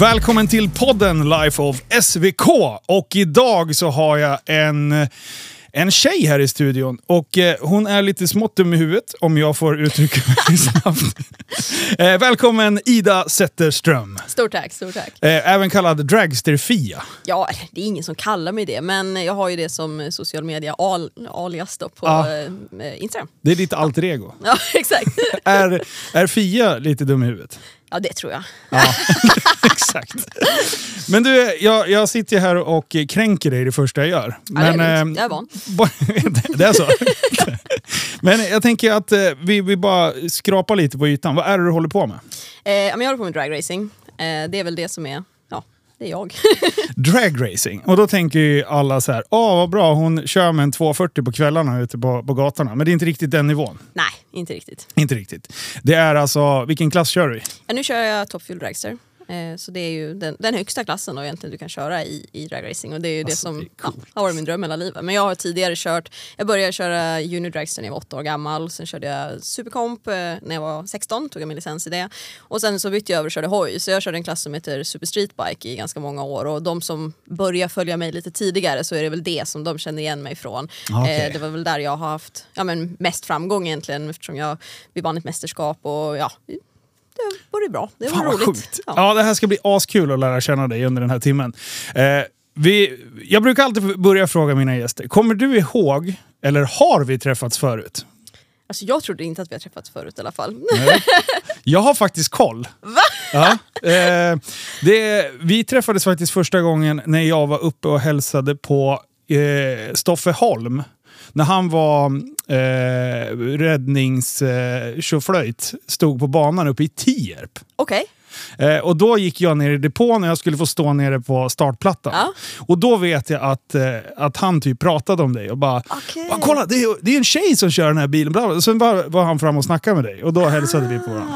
Välkommen till podden Life of SVK. Och idag så har jag en tjej här i studion. Och hon är lite smått dum i huvudet, om jag får uttrycka mig snabbt. Välkommen Ida Zetterström. Stort tack, stort tack. Även kallad dragster Fia. Ja, det är ingen som kallar mig det. Men jag har ju det som social media alias då på Instagram. Det är lite alter ego. Ja, exakt. Är Fia lite dum i huvudet? Ja, det tror jag. Ja, exakt. Men du, jag sitter här och kränker dig det första jag gör. Men, jag är van. Det är så. Men jag tänker att vi bara skrapar lite på ytan. Vad är det du håller på med? Jag håller på med dragracing. Det är väl det som är... Det är jag. Dragracing. Och då tänker ju alla så här, vad bra, hon kör med en 240 på kvällarna ute på gatorna. Men det är inte riktigt den nivån. Nej, inte riktigt. Inte riktigt. Det är alltså, vilken klass kör du i? Ja, nu kör jag Top Fuel Dragster. Så det är ju den högsta klassen då egentligen du kan köra i dragracing. Och det är ju alltså, det som har varit min dröm hela livet. Men jag har tidigare kört, jag började köra junior dragster när jag var 8 år gammal. Sen körde jag supercomp när jag var 16, tog jag min licens i det. Och sen så bytte jag över och körde hoj. Så jag körde en klass som heter super streetbike i ganska många år. Och de som börjar följa mig lite tidigare, så är det väl det som de känner igen mig från. Okay. Det var väl där jag har haft mest framgång egentligen. Eftersom vi vann ett mästerskap och det var bra. Det var roligt. Sjukt. Ja, det här ska bli askul att lära känna dig under den här timmen. Jag brukar alltid börja fråga mina gäster. Kommer du ihåg, eller har vi träffats förut? Alltså, jag trodde inte att vi har träffats förut i alla fall. Nej. Jag har faktiskt koll. Va? Ja. Vi träffades faktiskt första gången när jag var uppe och hälsade på Stoffe Holm. När han var räddningschaufflöjt stod på banan uppe i Tierp. Okej. Och då gick jag ner i depån och jag skulle få stå nere på startplattan. Ja. Och då vet jag att han typ pratade om dig och bara, kolla, det är en tjej som kör den här bilen. Och sen var han fram och snackade med dig och då hälsade vi på honom.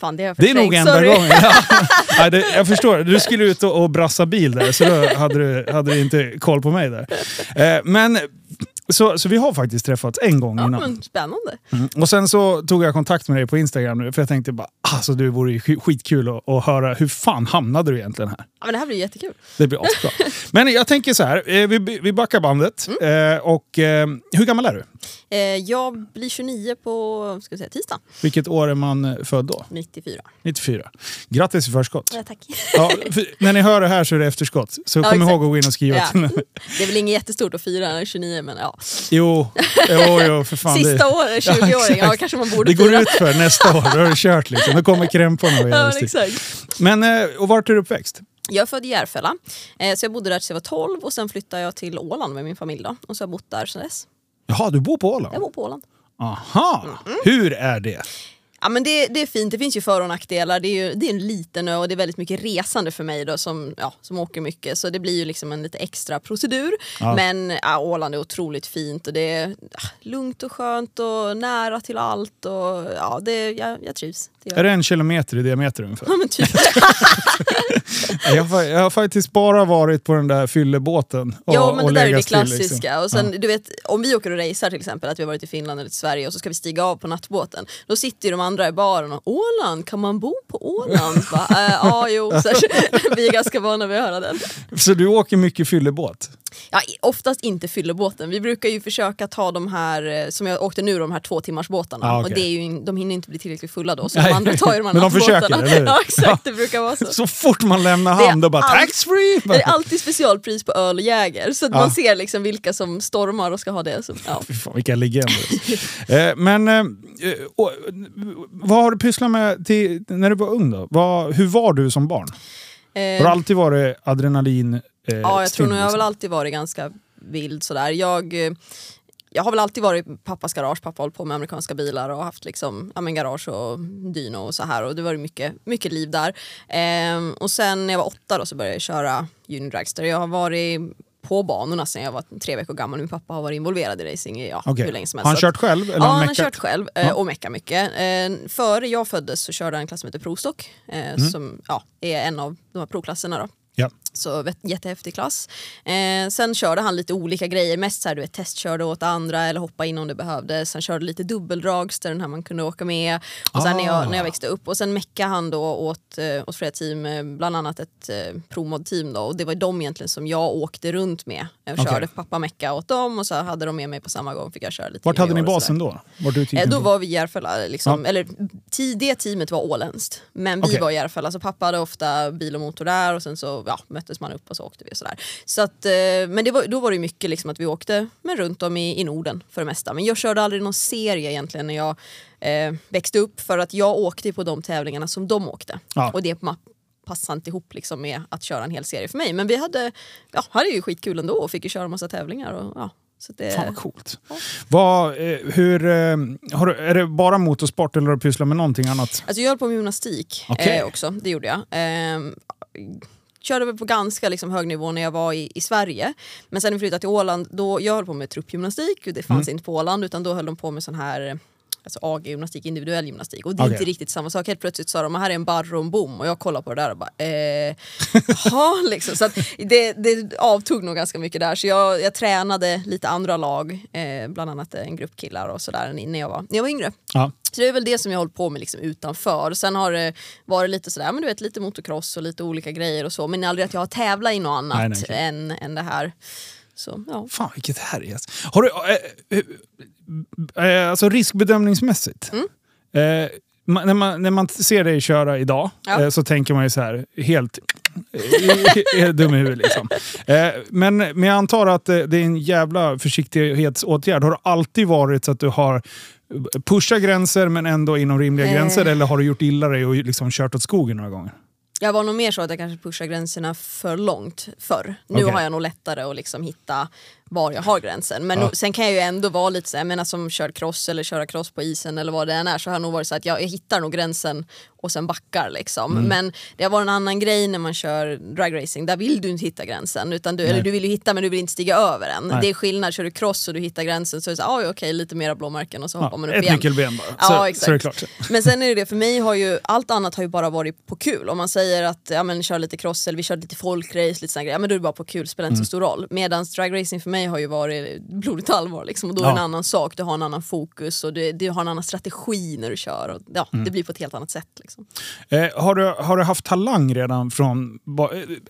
Fan, det är nog enda gången. Ja, jag förstår, du skulle ut och brassa bil där, så då hade du inte koll på mig där. Men... Så vi har faktiskt träffats en gång innan. Men spännande. Mm. Och sen så tog jag kontakt med dig på Instagram nu. För jag tänkte bara, det vore ju skitkul att höra. Hur fan hamnade du egentligen här? Ja, men det här blir jättekul. Det blir också bra. Men jag tänker så här, vi backar bandet. Mm. Och hur gammal är du? Jag blir 29 på, tisdag. Vilket år är man född då? 94. 94. Grattis i förskott. Ja, tack. När ni hör det här så är det efterskott. Så kom ihåg att gå in och skriva. Ja. Det är väl inget jättestort att fira 29, men ja. Jo, för fan. Sista året, 20-åring. Ja, kanske man borde fira. Det går ut för nästa år. Då har du kört liksom. Då kommer krämporna. Ja, exakt. Men, och vart är du uppväxt? Jag är född i Järfälla. Så jag bodde där tills jag var 12. Och sen flyttade jag till Åland med min familj då. Och så har jag bott där sedan dess. Jaha, du bor på Åland? Jag bor på Åland. Aha, Hur är det? Ja, men det är fint, det finns ju för- och nackdelar. Det är en liten ö och det är väldigt mycket resande för mig då, som åker mycket. Så det blir ju liksom en lite extra procedur. Ja. Men Åland är otroligt fint och det är lugnt och skönt och nära till allt. Och, jag trivs. Är det 1 kilometer i diameter ungefär? Ja, men typ. Jag har faktiskt bara varit på den där fyllebåten. Ja, men det där är det klassiska. Liksom. Och sen, du vet, om vi åker och racear till exempel, att vi har varit i Finland eller till Sverige och så ska vi stiga av på nattbåten. Då sitter ju de andra i baren och Åland, kan man bo på Åland? Vi är ganska vana vid att höra den. Så du åker mycket fyllebåt? Ja, oftast inte fyllebåten. Vi brukar ju försöka ta de här, som jag åkte nu, de här 2-timmars båtarna. Ah, okay. Och det är ju, de hinner inte bli tillräckligt fulla då, så de andra tar ju de här båtarna. Ja, exakt, det brukar vara så. Så fort man lämnar hamn, då bara tax-free! Det är alltid specialpris på öl och jäger, så att man ser liksom vilka som stormar och ska ha det. Så, fan, vilka legender. Vad har du pysslat med när du var ung då? Hur var du som barn? Har alltid varit adrenalin... jag tror nog jag har väl alltid varit ganska vild sådär. Jag har väl alltid varit i pappas garage. Pappa hållit på med amerikanska bilar och haft liksom, garage och dyno och så här. Och det var mycket, mycket liv där. Och sen när jag var 8 då så började jag köra junior dragster. Jag har varit på banorna sen jag var 3 veckor gammal. Min pappa har varit involverad i racing hur länge som helst. Han kört själv? Eller han har kört själv och meckat mycket. Före jag föddes så körde jag en klass som heter Prostock. Som är en av de här provklasserna då. Ja. Så jättehäftig klass. Sen körde han lite olika grejer. Mest så här, du vet, testkörde åt andra eller hoppa in om det behövdes. Sen körde lite dubbeldragster, den här man kunde åka med. Och sen när jag växte upp. Och sen meckade han då åt flera team, bland annat ett promod-team då. Och det var de egentligen som jag åkte runt med. Jag körde pappa mecka åt dem och så hade de med mig på samma gång. Fick jag köra lite. Vart hade ni basen då? Då var vi i Järfälla. Liksom. Ja. Eller, det teamet var åländskt. Men vi var i Järfälla. Så pappa hade ofta bil och motor där. Och sen så möttes man upp och så åkte vi och sådär. Så att, men det var, då var det mycket liksom att vi åkte men runt om i Norden för det mesta. Men jag körde aldrig någon serie egentligen när jag växte upp, för att jag åkte på de tävlingarna som de åkte. Ja. Och det passade inte ihop liksom med att köra en hel serie för mig. Men vi hade ju skitkul ändå och fick ju köra en massa tävlingar och Så det... Fan vad coolt. Ja. Är det bara motorsport eller har du pysslat med någonting annat? Alltså jag höll på med gymnastik också, det gjorde jag. Körde väl på ganska liksom hög nivå när jag var i Sverige. Men sen när jag flyttade till Åland, då jag höll på med truppgymnastik. Det fanns inte på Åland, utan då höll de på med sån här... Alltså AG-gymnastik, individuell gymnastik. Och det är inte riktigt samma sak. Helt plötsligt sa de, här är en barr och en bom. Och jag kollar på det där och bara, liksom. Så att det avtog nog ganska mycket där. Så jag tränade lite andra lag. Bland annat en grupp killar och sådär när jag var yngre. Ja. Så det är väl det som jag hållit på med liksom utanför. Sen har det varit lite sådär, men du vet, lite motocross och lite olika grejer och så. Men aldrig att jag har tävlat i något annat än det här. Så, Fan vilket härligt. Har du... alltså riskbedömningsmässigt. När man ser dig köra idag så tänker man ju så här helt dum i huvudet liksom. Men jag antar att det är en jävla försiktighetsåtgärd. Har det alltid varit så att du har pushat gränser men ändå inom rimliga gränser, eller har du gjort illa dig och liksom kört åt skogen några gånger? Jag var nog mer så att jag kanske pushar gränserna för långt förr. Nu har jag nog lättare att liksom hitta var jag har gränsen. Men sen kan jag ju ändå vara lite så här, jag menar som kör cross eller köra cross på isen eller vad det än är, så har nog varit så att jag hittar nog gränsen och sen backar liksom. Men det var en annan grej när man kör dragracing. Där vill du inte hitta gränsen, utan du vill ju hitta, men du vill inte stiga över den. Nej. Det är skillnad, kör du cross och du hittar gränsen så är det så här, lite mera blåmärken och så hoppar man upp igen. Ett nyckelben bara. Så är det klart. Men sen är det för mig har ju allt annat har ju bara varit på kul. Om man säger att kör lite cross eller vi kör lite folkrace, lite sån grejer, men då är det bara på kul, spelar inte så stor roll. Medan dragracing för mig har ju varit blodigt allvar liksom, och då är det en annan sak, du har en annan fokus och du har en annan strategi när du kör och det blir på ett helt annat sätt liksom. Har du haft talang redan från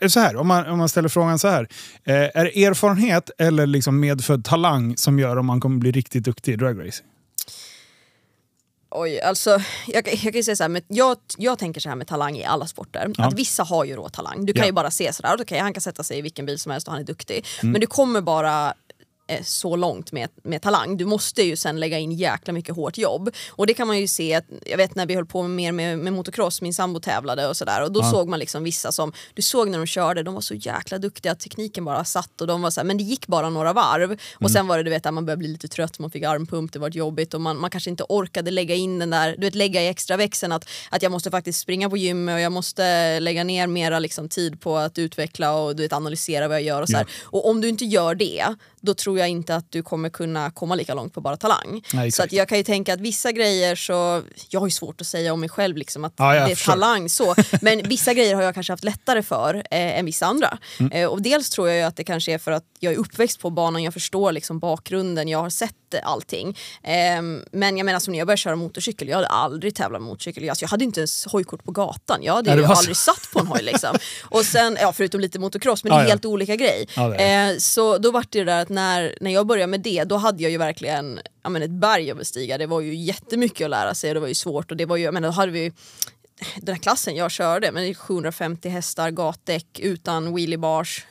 så här, om man ställer frågan så här, är det erfarenhet eller liksom medfödd talang som gör om man kommer bli riktigt duktig i dragracing? Oj, alltså jag kan ju säga så här, men jag tänker så här med talang i alla sporter. Att vissa har ju rå talang. Du kan ju bara se sådär, han kan sätta sig i vilken bil som helst och han är duktig. Men du kommer bara så långt med talang. Du måste ju sen lägga in jäkla mycket hårt jobb. Och det kan man ju se, jag vet när vi höll på mer med motocross, min sambo tävlade och sådär, och då såg man liksom vissa som, du såg när de körde, de var så jäkla duktiga, tekniken bara satt och de var såhär, men det gick bara några varv. Och sen var det, du vet, att man började bli lite trött, man fick armpump, det var jobbigt och man kanske inte orkade lägga in den där, du vet, lägga i extra växeln att jag måste faktiskt springa på gymmet och jag måste lägga ner mera liksom tid på att utveckla och, du vet, analysera vad jag gör och sådär. Och om du inte gör det, då tror jag inte att du kommer kunna komma lika långt på bara talang. Nej, så att jag kan ju tänka att vissa grejer, så jag har ju svårt att säga om mig själv liksom att det är talang så, men vissa grejer har jag kanske haft lättare för än vissa andra. Och dels tror jag ju att det kanske är för att jag är uppväxt på banan, jag förstår liksom bakgrunden, jag har sett allting. Men jag menar, som när jag började köra motorcykel, jag hade aldrig tävlat med motorcykel. Alltså, jag hade inte ens hojkort på gatan. Jag hade aldrig satt på en hoj liksom. Och sen, förutom lite motocross, men det är helt olika grej. Så då var det ju där att när jag började med det, då hade jag ju verkligen ett berg att bestiga. Det var ju jättemycket att lära sig och det var ju svårt. Och det var ju, då hade vi den här klassen jag körde, men 750 hästar, gatdäck, utan wheelie bars,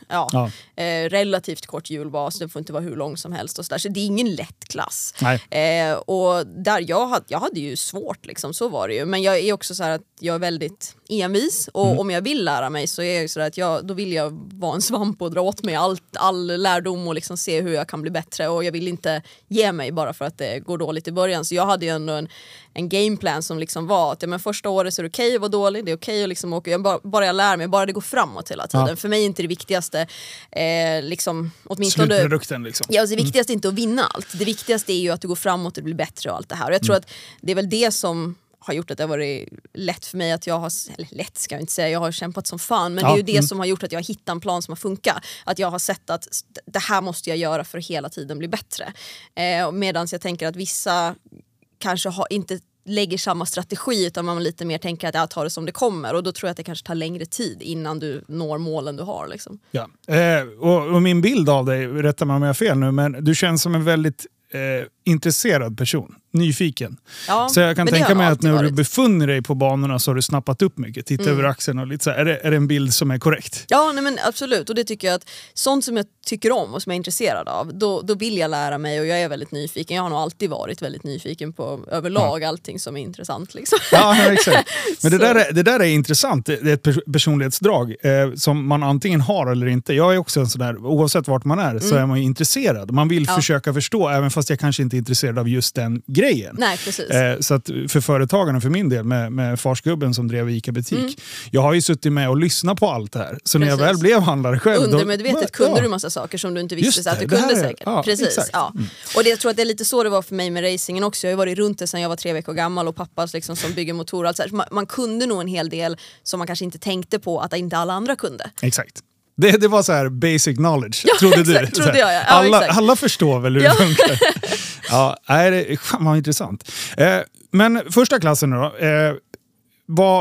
relativt kort hjulbas, den får inte vara hur lång som helst och så där. Så det är ingen lätt klass. Och där jag hade ju svårt liksom, så var det ju. Men jag är också så här att jag är väldigt envis och om jag vill lära mig så är jag så där att då vill jag vara en svamp och dra åt mig all lärdom och liksom se hur jag kan bli bättre, och jag vill inte ge mig bara för att det går dåligt i början. Så jag hade ju ändå en gameplan som liksom var att första året så är det okej att vara dålig, det är okej att liksom åka, bara jag lär mig, bara det går framåt hela tiden. För mig är inte det viktigaste liksom, åtminstone slutprodukten liksom. Alltså, det viktigaste är inte att vinna allt, det viktigaste är ju att du går framåt och blir bättre och allt det här. Och jag tror att det är väl det som har gjort att det har varit lätt för mig, att jag har, eller lätt ska jag inte säga, jag har kämpat som fan, men det är ju det som har gjort att jag har hittat en plan som har funkat, att jag har sett att det här måste jag göra för att hela tiden bli bättre, medan jag tänker att vissa kanske har inte lägger samma strategi, utan man lite mer tänker att jag tar det som det kommer, och då tror jag att det kanske tar längre tid innan du når målen du har liksom. Ja. Och min bild av dig, rätta mig om jag har fel nu, men du känns som en väldigt intresserad person, nyfiken. Ja, så jag kan tänka mig att när du befunnit dig på banorna så har du snappat upp mycket, tittat över axeln och lite så här, är det en bild som är korrekt? Ja, nej men absolut, och det tycker jag att sånt som jag tycker om och som jag är intresserad av, då vill jag lära mig, och jag är väldigt nyfiken. Jag har nog alltid varit väldigt nyfiken på överlag allting som är intressant liksom. Ja, exakt. Men det där är intressant, det är ett personlighetsdrag som man antingen har eller inte. Jag är också en sån där, oavsett vart man är så är man ju intresserad. Man vill försöka förstå, även fast jag kanske inte är intresserad av just den grejen. Nej, precis. Så att för företagen och för min del med farsgubben som drev ICA-butik, jag har ju suttit med och lyssnat på allt det här. Så när jag väl blev handlare själv, undermedvetet kunde du massa saker som du inte visste att du kunde säkert. Ja, precis. Ja. Och jag tror att det är lite så det var för mig med racingen också. Jag har varit runt det sedan jag var 3 veckor gammal, och pappa liksom som bygger motorer. Alltså man kunde nog en hel del som man kanske inte tänkte på att inte alla andra kunde. Exakt. Det var så här basic knowledge, trodde jag. Ja, alla förstår väl hur det funkar. Ja, det var intressant. Men första klassen nu då,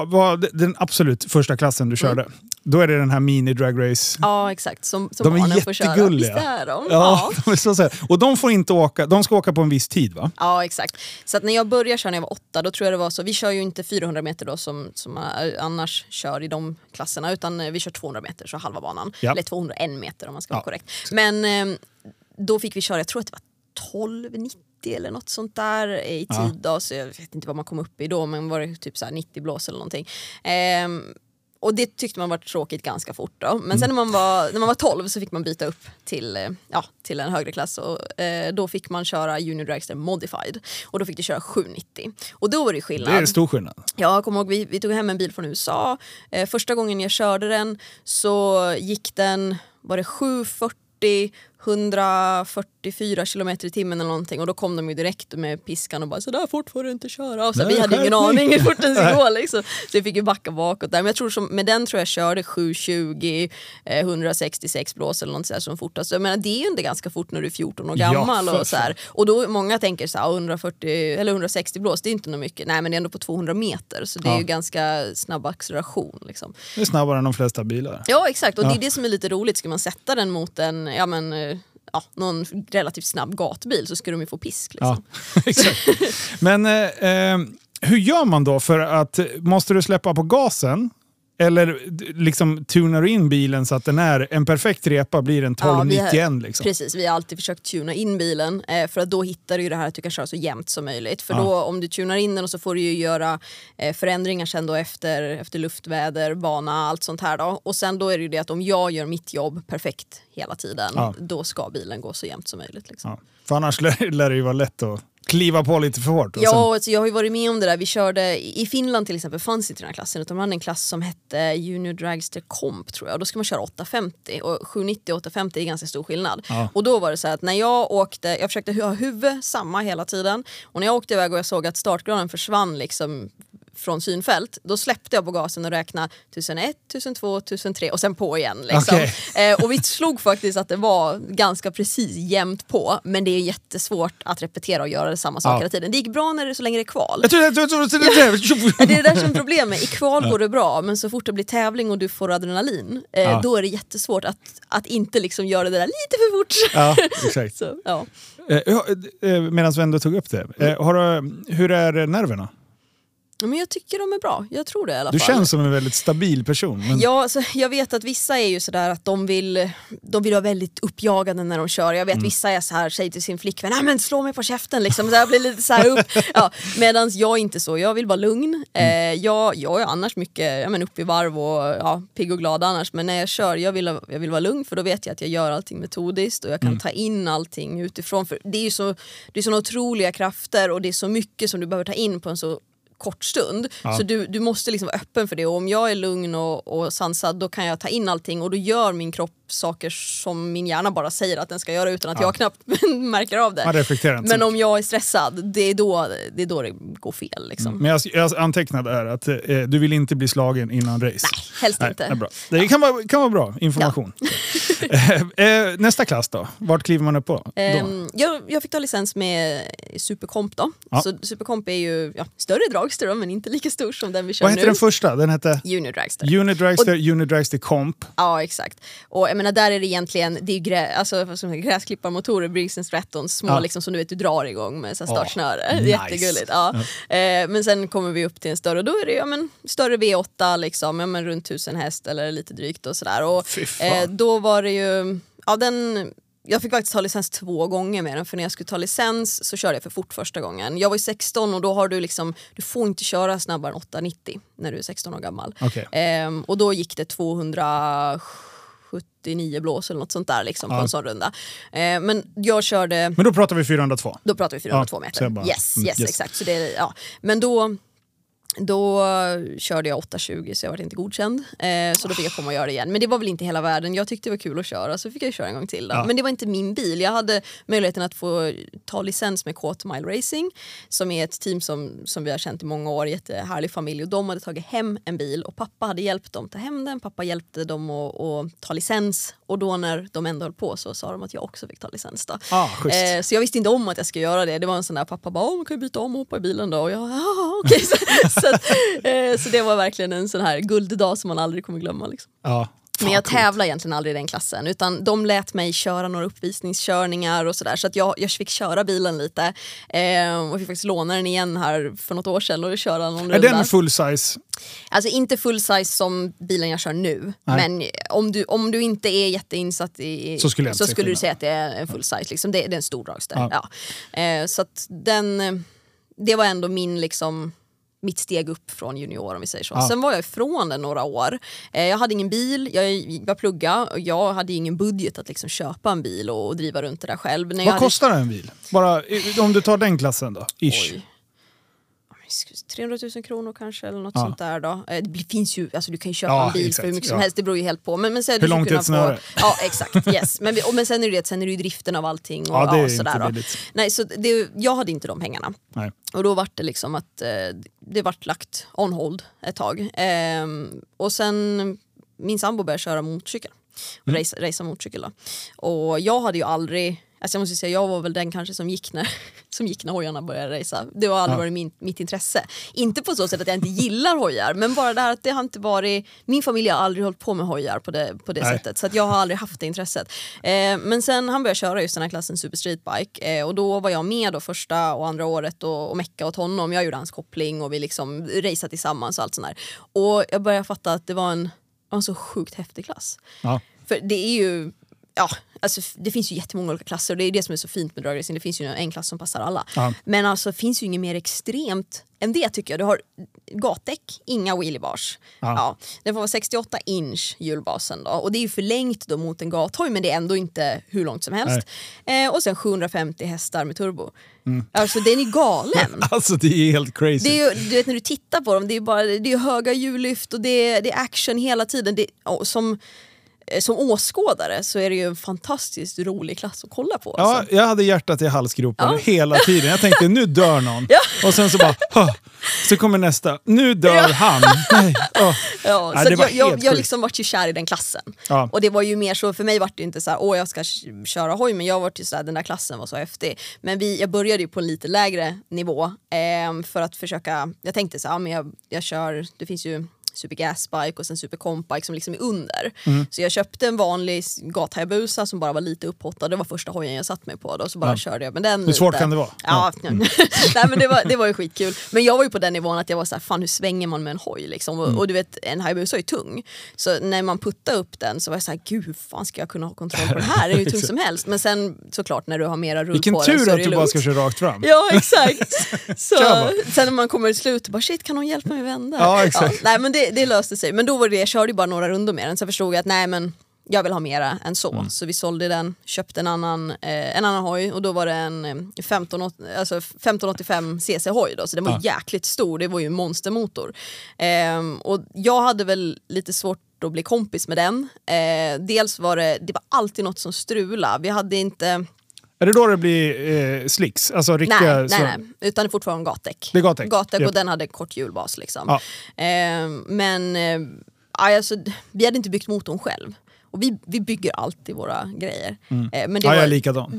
var den absolut första klassen du körde. Då är det den här mini drag race. Ja, exakt, som de är jättegulliga. Är de? Ja, de är så här. Och de får inte åka, de ska åka på en viss tid, va? Ja, exakt. Så att när jag började köra när jag var 8, då tror jag det var så, vi kör ju inte 400 meter då som annars kör i de klasserna, utan vi kör 200 meter, så halva banan, eller 201 meter om man ska vara korrekt. Men då fick vi köra, jag tror att det var 12-19 eller något sånt där i tid då, så jag vet inte vad man kom upp i då, men var det typ så här 90 blås eller någonting. Och det tyckte man var tråkigt ganska fort då. Men sen när man var 12 så fick man byta upp till en högre klass, och då fick man köra junior dragster modified, och då fick du köra 790. Och då var det skillnad. Det är en stor skillnad. Ja, jag kommer ihåg, vi tog hem en bil från USA. Första gången jag körde den så gick den, var det 740, 144 kilometer i timmen eller någonting, och då kom de ju direkt med piskan och bara, så där fort får du inte köra. Och så vi hade ingen aning hur fort den skulle gå liksom. Så vi fick ju backa bakåt där. Men jag tror jag körde 720, 166 blås eller något sådär som fortast. Jag menar, det är ju inte ganska fort när du är 14 år gammal och så här. Och då många tänker så här, 140 eller 160 blås, det är inte något mycket. Nej, men det är ändå på 200 meter, så det är ju ganska snabb acceleration liksom. Det är snabbare än de flesta bilar. Ja, exakt. Och det är det som är lite roligt. Ska man sätta den mot en, någon relativt snabb gatbil, så skulle de ju få pisk liksom. Ja, exakt. Men hur gör man då, för att måste du släppa på gasen? Eller liksom tunar in bilen så att den är en perfekt repa, blir en 1291 liksom. Precis, vi har alltid försökt tuna in bilen för att då hittar du ju det här att du kan köra så jämnt som möjligt. För då om du tunar in den, och så får du ju göra förändringar sen då efter luftväder, bana, allt sånt här då. Och sen då är det ju det att om jag gör mitt jobb perfekt hela tiden, då ska bilen gå så jämnt som möjligt liksom. Ja. För annars lär det ju vara lätt att kliva på lite för hårt. Alltså jag har ju varit med om det där. Vi körde, i Finland till exempel fanns inte den här klassen, utan man hade en klass som hette Junior Dragster Comp, tror jag. Och då ska man köra 850, och 790 och 850 är ganska stor skillnad. Och då var det så här att när jag åkte, jag försökte ha huvud samma hela tiden, och när jag åkte iväg och jag såg att startgraden försvann liksom från synfält, då släppte jag på gasen och räknade 1001, 1002, 1003 och sen på igen liksom. Och vi slog faktiskt att det var ganska precis jämnt på, men det är jättesvårt att repetera och göra det samma sak hela tiden. Det gick bra när det så länge det är kval. Det är det där som är problemet. I kval går det bra, men så fort det blir tävling och du får adrenalin, då är det jättesvårt att inte liksom göra det där lite för fort. Ja, exakt. Medan vi ändå tog upp det, hur är nerverna? Men jag tycker de är bra, jag tror det i alla fall. Du känns som en väldigt stabil person. Men... Ja, alltså, jag vet att vissa är ju sådär att de vill vara väldigt uppjagade när de kör. Jag vet vissa är så här, säger till sin flickvän, nej men slå mig på käften liksom, så jag blir lite så här upp. Medans jag är inte så, jag vill vara lugn. Jag är annars mycket upp i varv och pigg och glad annars. Men när jag kör, jag vill vara lugn, för då vet jag att jag gör allting metodiskt, och jag kan ta in allting utifrån. För det är ju så, det är såna otroliga krafter, och det är så mycket som du behöver ta in på en så kort stund, så du måste liksom vara öppen för det. Och om jag är lugn och sansad, då kan jag ta in allting, och då gör min kropp saker som min hjärna bara säger att den ska göra utan att jag knappt märker av det. Man reflekterar inte. Men om jag är stressad, det är då det går fel. Liksom. Mm. Men jag antecknade här att du vill inte bli slagen innan race. Nej, helst inte. Det är bra. Det kan vara bra information. Ja. Nästa klass då? Vart kliver man upp på? Då? Jag fick ta licens med Supercomp då. Ja. Så Supercomp är ju större dragster då, men inte lika stor som den vi kör nu. Vad hette den första? Den hette Junior Dragster. Junior Dragster Comp. Ja, exakt. Och jag menar, där är det egentligen gräsklipparmotorer, Briggs & Strattons små liksom, som du vet du drar igång med så startsnöre. Det är jättegulligt. Ja. Ja. Men sen kommer vi upp till en större och då är det större V8 liksom, runt 1000 häst eller lite drygt och sådär. Och då var det ju jag fick faktiskt ta licens 2 gånger med den, för när jag skulle ta licens så körde jag för fort första gången. Jag var ju 16 och då har du liksom, du får inte köra snabbare än 890 när du är 16 år gammal. Okay. Och då gick det 279 blås eller något sånt där liksom på en sån runda. Men jag körde... Men då pratar vi 402. Då pratar vi 402 meter. Yes, exakt. Så det, Men då körde jag 8.20 så jag var inte godkänd. Så då fick jag komma och göra det igen. Men det var väl inte hela världen. Jag tyckte det var kul att köra så fick jag köra en gång till. Då. Ja. Men det var inte min bil. Jag hade möjligheten att få ta licens med Quarter Mile Racing som är ett team som vi har känt i många år. Jättehärlig familj. Och de hade tagit hem en bil och pappa hade hjälpt dem ta hem den. Pappa hjälpte dem att ta licens. Och då när de ändå höll på så sa de att jag också fick ta licens då. Så jag visste inte om att jag skulle göra det. Det var en sån där pappa bara, man kan ju byta om och hoppa i bilen då. Och jag, okej. Så det var verkligen en sån här gulddag som man aldrig kommer glömma liksom. Men jag tävlar egentligen aldrig i den klassen, utan de lät mig köra några uppvisningskörningar och sådär, så att jag fick köra bilen lite och fick faktiskt låna den igen här för något år sedan och köra någon runda. Är den full size? Alltså inte full size som bilen jag kör nu. Nej. Men om du inte är jätteinsatt i så skulle du säga att det är en full size liksom. Det är en stor dragster. Så att det var ändå min liksom mitt steg upp från junior om vi säger så. Sen var jag ifrån den några år. Jag hade ingen bil, jag var plugga och jag hade ingen budget att liksom köpa en bil och driva runt det där själv. Vad kostar en bil? Bara om du tar den klassen då? Ish. 300 000 kronor kanske eller något sånt där då. Det finns ju, alltså du kan ju köpa en bil för hur mycket som helst, det beror ju helt på. Men sen hur långt det snöre? Ja, exakt. Yes. Men sen är det ju driften av allting och det är sådär inte billigt. Nej, så jag hade inte de pengarna. Nej. Och då var det liksom att det vart lagt on hold ett tag. Och sen min sambo började köra motorcykel. Racea motorcykel då. Och jag hade ju aldrig... Alltså jag måste säga, jag var väl den kanske som gick när hojarna började resa. Det har aldrig varit mitt intresse. Inte på så sätt att jag inte gillar hojar, men bara det här att det har inte varit... Min familj har aldrig hållit på med hojar på det sättet, så att jag har aldrig haft det intresset. Men sen han började köra just den här klassen Super Street Bike, och då var jag med då första och andra året och mecka åt honom. Jag gjorde hans koppling och vi liksom raceade tillsammans och allt sånt där. Och jag började fatta att det var en så sjukt häftig klass. Ja. För det är ju... alltså det finns ju jättemånga olika klasser och det är det som är så fint med dragracing. Det finns ju en klass som passar alla. Men alltså finns ju inget mer extremt än det tycker jag. Du har gatdäck, inga wheeliebars. Den får vara 68 inch hjulbasen då. Och det är ju förlängt då mot en gathoj, men det är ändå inte hur långt som helst. Och sen 750 hästar med turbo. Alltså den är galen. Alltså det är helt crazy. Det är ju, du vet när du tittar på dem, det är höga hjullyft och det är action hela tiden. Som åskådare så är det ju en fantastiskt rolig klass att kolla på. Alltså. Jag hade hjärtat i halsgropen hela tiden. Jag tänkte, nu dör någon. Och sen så bara, så kommer nästa. Nu dör han. Nej. Så jag liksom vart ju kär i den klassen. Och det var ju mer så, för mig var det inte så här, jag ska köra hoj, men jag var ju så här, den där klassen var så häftig. Men jag började ju på en lite lägre nivå för att försöka, jag tänkte så här, men jag kör, det finns ju Super Gasbike och sen Super Compbike som liksom är under. Så jag köpte en vanlig gathajabusa som bara var lite upphottad. Det var första hojen jag satt mig på då, så bara körde jag med den. Hur svårt kan det vara? Nej, men det var ju skitkul. Men jag var ju på den nivån att jag var så här, fan hur svänger man med en hoj liksom? Och du vet, en hajabusa är ju tung. Så när man puttade upp den så var jag så här, gud hur fan ska jag kunna ha kontroll på den här? Det är ju tung som helst. Men sen såklart när du har mera rull på den så är det lugnt. Vilken tur att du bara ska köra rakt fram. Ja, exakt. Så, sen när man kommer i slut bara, shit kan någon hjälpa mig vända? Nej, men det löste sig. Men då var det, jag körde ju bara några runder med den. Så jag förstod att nej, men jag vill ha mera än så. Så vi sålde den, köpte en annan hoj. Och då var det en 1585 cc hoj då. Så den var jäkligt stor, det var ju en monstermotor. Och jag hade väl lite svårt svårt att bli kompis med den. Dels var det var alltid något som strulade. Vi hade inte... Är det då det blir slicks? Alltså riktiga, nej. Utan det är fortfarande gatdäck. Det är gatdäck. Gatdäck, yep. Och den hade kort hjulbas liksom. Ja. Men vi hade inte byggt motorn själv. Och vi bygger alltid våra grejer. Mm. Men det var, jag är likadan.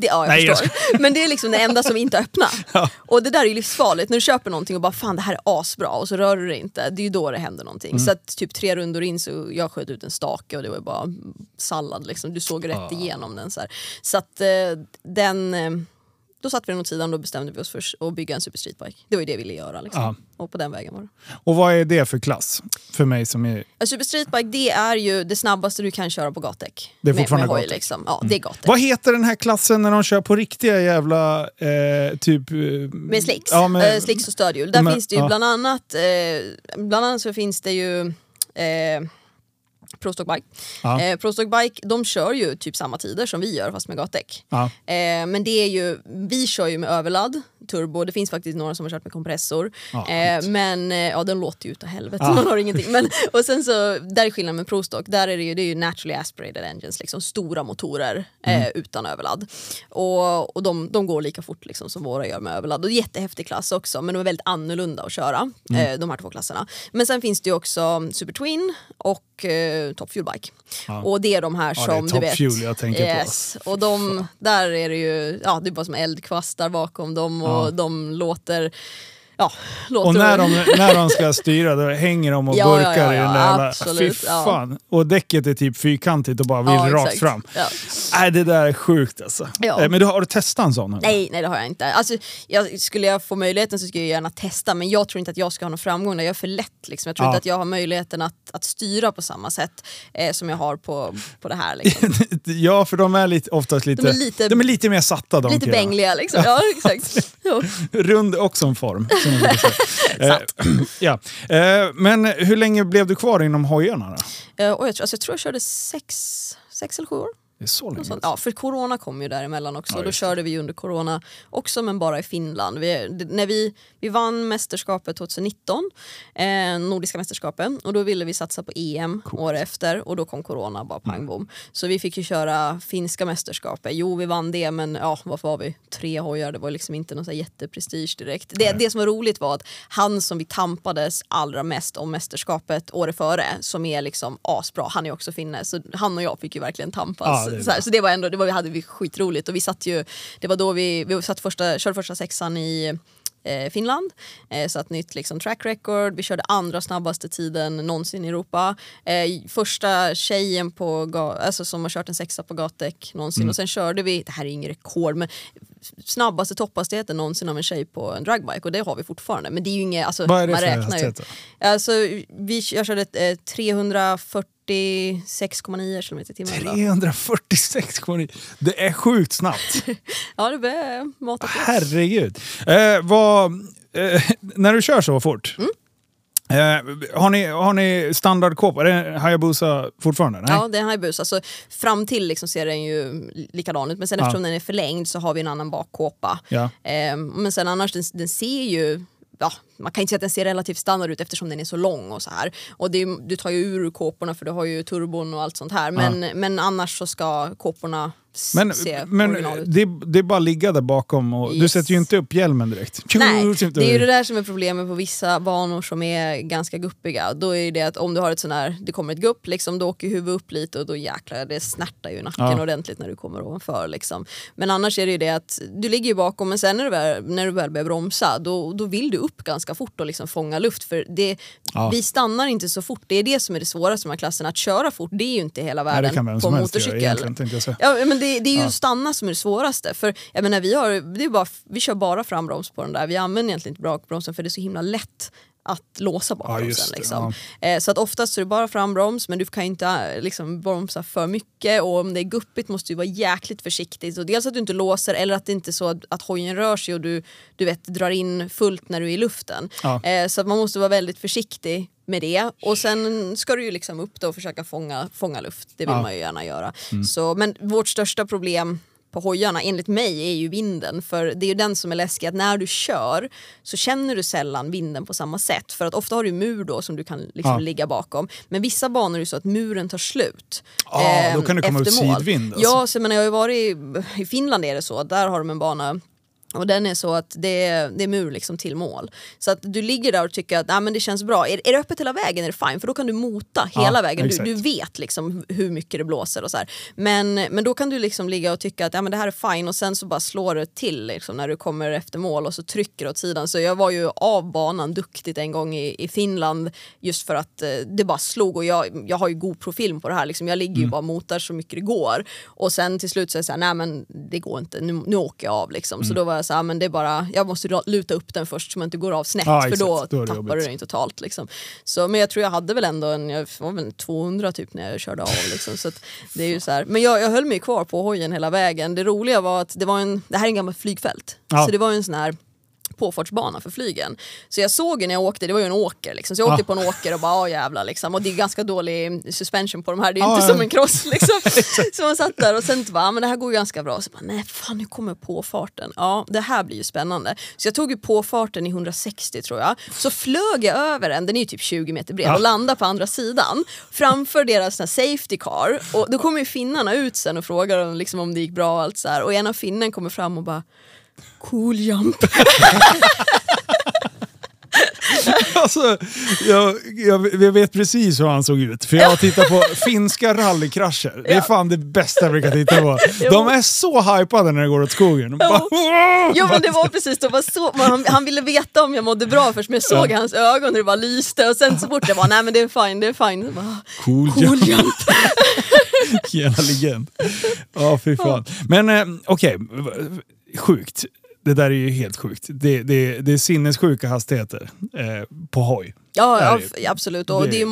Men det är liksom det enda som vi inte öppnar. Ja. Och det där är ju livsfarligt. När du köper någonting och bara, fan det här är asbra. Och så rör du det inte. Det är ju då det händer någonting. Mm. Så att typ 3 rundor in så jag sköt ut en stake. Och det var ju bara sallad liksom. Du såg rätt igenom den så här. Så att den... Då satt vi den åt sidan och bestämde vi oss för att bygga en Super Streetbike. Det var ju det vi ville göra. Liksom. Ja. Och på den vägen var det. Och vad är det för klass? För mig som är... En Super Streetbike, det är ju det snabbaste du kan köra på gatdäck. Det är fortfarande gatdäck. Liksom. Ja, det är gatdäck. Vad heter den här klassen när de kör på riktiga jävla typ... Med slicks. Ja, med... slicks och stödhjul. Där finns det ju bland annat så finns det ju... Pro Superbike. Ja. Pro Superbike, de kör ju typ samma tider som vi gör fast med gatdäck. Ja. Men det är ju, vi kör ju med överladd turbo. Det finns faktiskt några som har kört med kompressor. Ja, men den låter ju ut av helvete. Ja. Man har ingenting. Men, och sen så, där är skillnaden med Pro Stock. Där är det är ju naturally aspirated engines. Liksom, stora motorer utan överladd. Och de går lika fort liksom, som våra gör med överladd. Och jättehäftig klass också. Men de är väldigt annorlunda att köra. De här två klasserna. Men sen finns det ju också Super Twin och Top Fuel Bike. Ja. Och det är de här som du vet. Fuel, jag tänker på. Och de, där är det ju, det är bara som eldkvastar bakom dem och de låter... Ja, och när de ska styra då hänger de och burkar i den där absolut, fan. Och däcket är typ fyrkantigt och bara vill rakt fram. Det där är sjukt alltså. Ja. Men har du testat en sån? Eller? Nej, det har jag inte. Alltså, skulle jag få möjligheten så skulle jag gärna testa, men jag tror inte att jag ska ha någon framgång där. Jag är för lätt liksom. Jag tror inte att jag har möjligheten att styra på samma sätt som jag har på det här liksom. Ja, för de är oftast lite mer satta. Lite bängliga liksom. Ja, exakt. Ja. Rund och som form. Men hur länge blev du kvar inom hojarna då? Jag tror jag körde 6 eller 7 år. Det är så länge. Ja, för corona kom ju däremellan också. Då körde vi under corona också, men bara i Finland. När vi vann mästerskapet 2019, nordiska mästerskapen, och då ville vi satsa på EM år efter, och då kom corona bara pang bom. Så vi fick ju köra finska mästerskapet. Jo, vi vann det, men varför var vi 3 hojar? Det var liksom inte någon så jätteprestige direkt. Det som var roligt var att han som vi tampades allra mest om mästerskapet året före, som är liksom asbra, han är också finne, så han och jag fick ju verkligen tampas. Så det var ändå, vi hade vi skitroligt, och vi satt ju, det var då vi satt körde första sexan i Finland, så att nytt liksom track record, vi körde andra snabbaste tiden någonsin i Europa, första tjejen som har kört en sexa på gatdäck någonsin, och sen körde vi, det här är ingen rekord, men snabbaste topphastigheten någonsin av en tjej på en dragbike, och det har vi fortfarande, men det är ju inget, alltså, vad är det man räknar ju. Alltså, jag körde 346,9 km/h. 346,9. Det är sjukt snabbt. Ja, det blir matat. Herregud. När du kör så fort. Mm. Har ni standardkåpa? Är det Hayabusa fortfarande? Nej? Ja, det är Hayabusa. Så fram till liksom ser den ju likadan ut. Men sen eftersom den är förlängd så har vi en annan bakkåpa. Ja. Men sen annars, den ser ju... Ja, man kan inte säga att den ser relativt standard ut eftersom den är så lång och så här. Och du tar ju ur kåporna för du har ju turbon och allt sånt här. Men annars så ska kåporna se original ut. Det är bara ligga där bakom och du sätter ju inte upp hjälmen direkt. Nej, det är ju det där som är problemet på vissa banor som är ganska guppiga. Då är det att om du har ett sån här, det kommer ett gupp liksom, då åker huvudet upp lite och då jäklar, det snärtar ju nacken ordentligt när du kommer ovanför liksom. Men annars är det ju det att du ligger ju bakom, men sen när du väl börjar bromsa, då vill du upp ganska fort och liksom fånga luft, för vi stannar inte så fort. Det är det som är det svåraste med klassen, att köra fort, det är ju inte hela världen. Nej, på motorcykel. Men det är ju stanna som är det svåraste, för jag menar, vi kör bara frambroms på den där, vi använder egentligen inte bakbromsen för det är så himla lätt att låsa bakbromsen liksom. Så att oftast är det bara frambroms, men du kan ju inte liksom bromsa för mycket, och om det är guppigt måste du vara jäkligt försiktig, så dels att du inte låser, eller att det inte är så att hojen rör sig och du vet, drar in fullt när du är i luften. Så att man måste vara väldigt försiktig med det, och sen ska du ju liksom upp då och försöka fånga luft, det vill man ju gärna göra. Så, men vårt största problem på hojarna enligt mig är ju vinden, för det är ju den som är läskig, att när du kör så känner du sällan vinden på samma sätt, för att ofta har du mur då som du kan liksom ligga bakom, men vissa banor är ju så att muren tar slut. Då kan du komma ut sidvind alltså. Ja, så jag menar, jag har ju varit i Finland, är det så att där har de en bana och den är så att det är mur liksom till mål. Så att du ligger där och tycker att men det känns bra. Är det öppet hela vägen är det fine, för då kan du mota hela vägen. Du vet liksom hur mycket det blåser och så här. Men då kan du liksom ligga och tycka att men det här är fine, och sen så bara slår det till liksom, när du kommer efter mål och så trycker åt sidan. Så jag var ju av banan duktigt en gång i Finland, just för att det bara slog, och jag har ju god profil på det här liksom. Jag ligger ju bara och motar så mycket det går, och sen till slut så är det så här, nej men det går inte, nu åker jag av liksom. Så då var så här, men det är bara, jag måste luta upp den först så man inte går av snett, för då tappar jobbigt. Du den totalt liksom. Så, men jag tror jag hade väl ändå jag var väl 200 typ när jag körde av liksom, så att det är ju så här. Men jag höll mig kvar på hojen hela vägen. Det roliga var att det här är en gammal flygfält. Ja. Så det var ju en sån här påfartsbana för flygen. Så jag såg när jag åkte, det var ju en åker liksom. Så jag åkte på en åker och bara jävla liksom. Och det är ganska dålig suspension på de här. Det är ju inte som en cross liksom. Så man satt där och sen men det här går ju ganska bra. Så bara, nej fan, nu kommer påfarten. Ja, det här blir ju spännande. Så jag tog ju påfarten i 160 tror jag. Så flög jag över den är ju typ 20 meter bred och landade på andra sidan framför deras safety car. Och då kommer ju finnarna ut sen och frågar dem liksom om det gick bra och allt så här. Och en av finnen kommer fram och bara, cool jump. Alltså, jag vet precis hur han såg ut. För jag har tittat på finska rallykrascher. Det är fan det bästa jag brukar titta på. De är så hypade när det går åt skogen. Men det var precis det var så, han ville veta om jag mådde bra först. Men jag såg hans ögon när det bara lyste. Och sen så fort det var, nej men det är fine, det är fine. Bara, cool jump. Jävla legend. Ja, fy fan. Men okej. Sjukt. Det där är ju helt sjukt. Det är sinnessjuka hastigheter på hoj. Ja, absolut. Och det är ju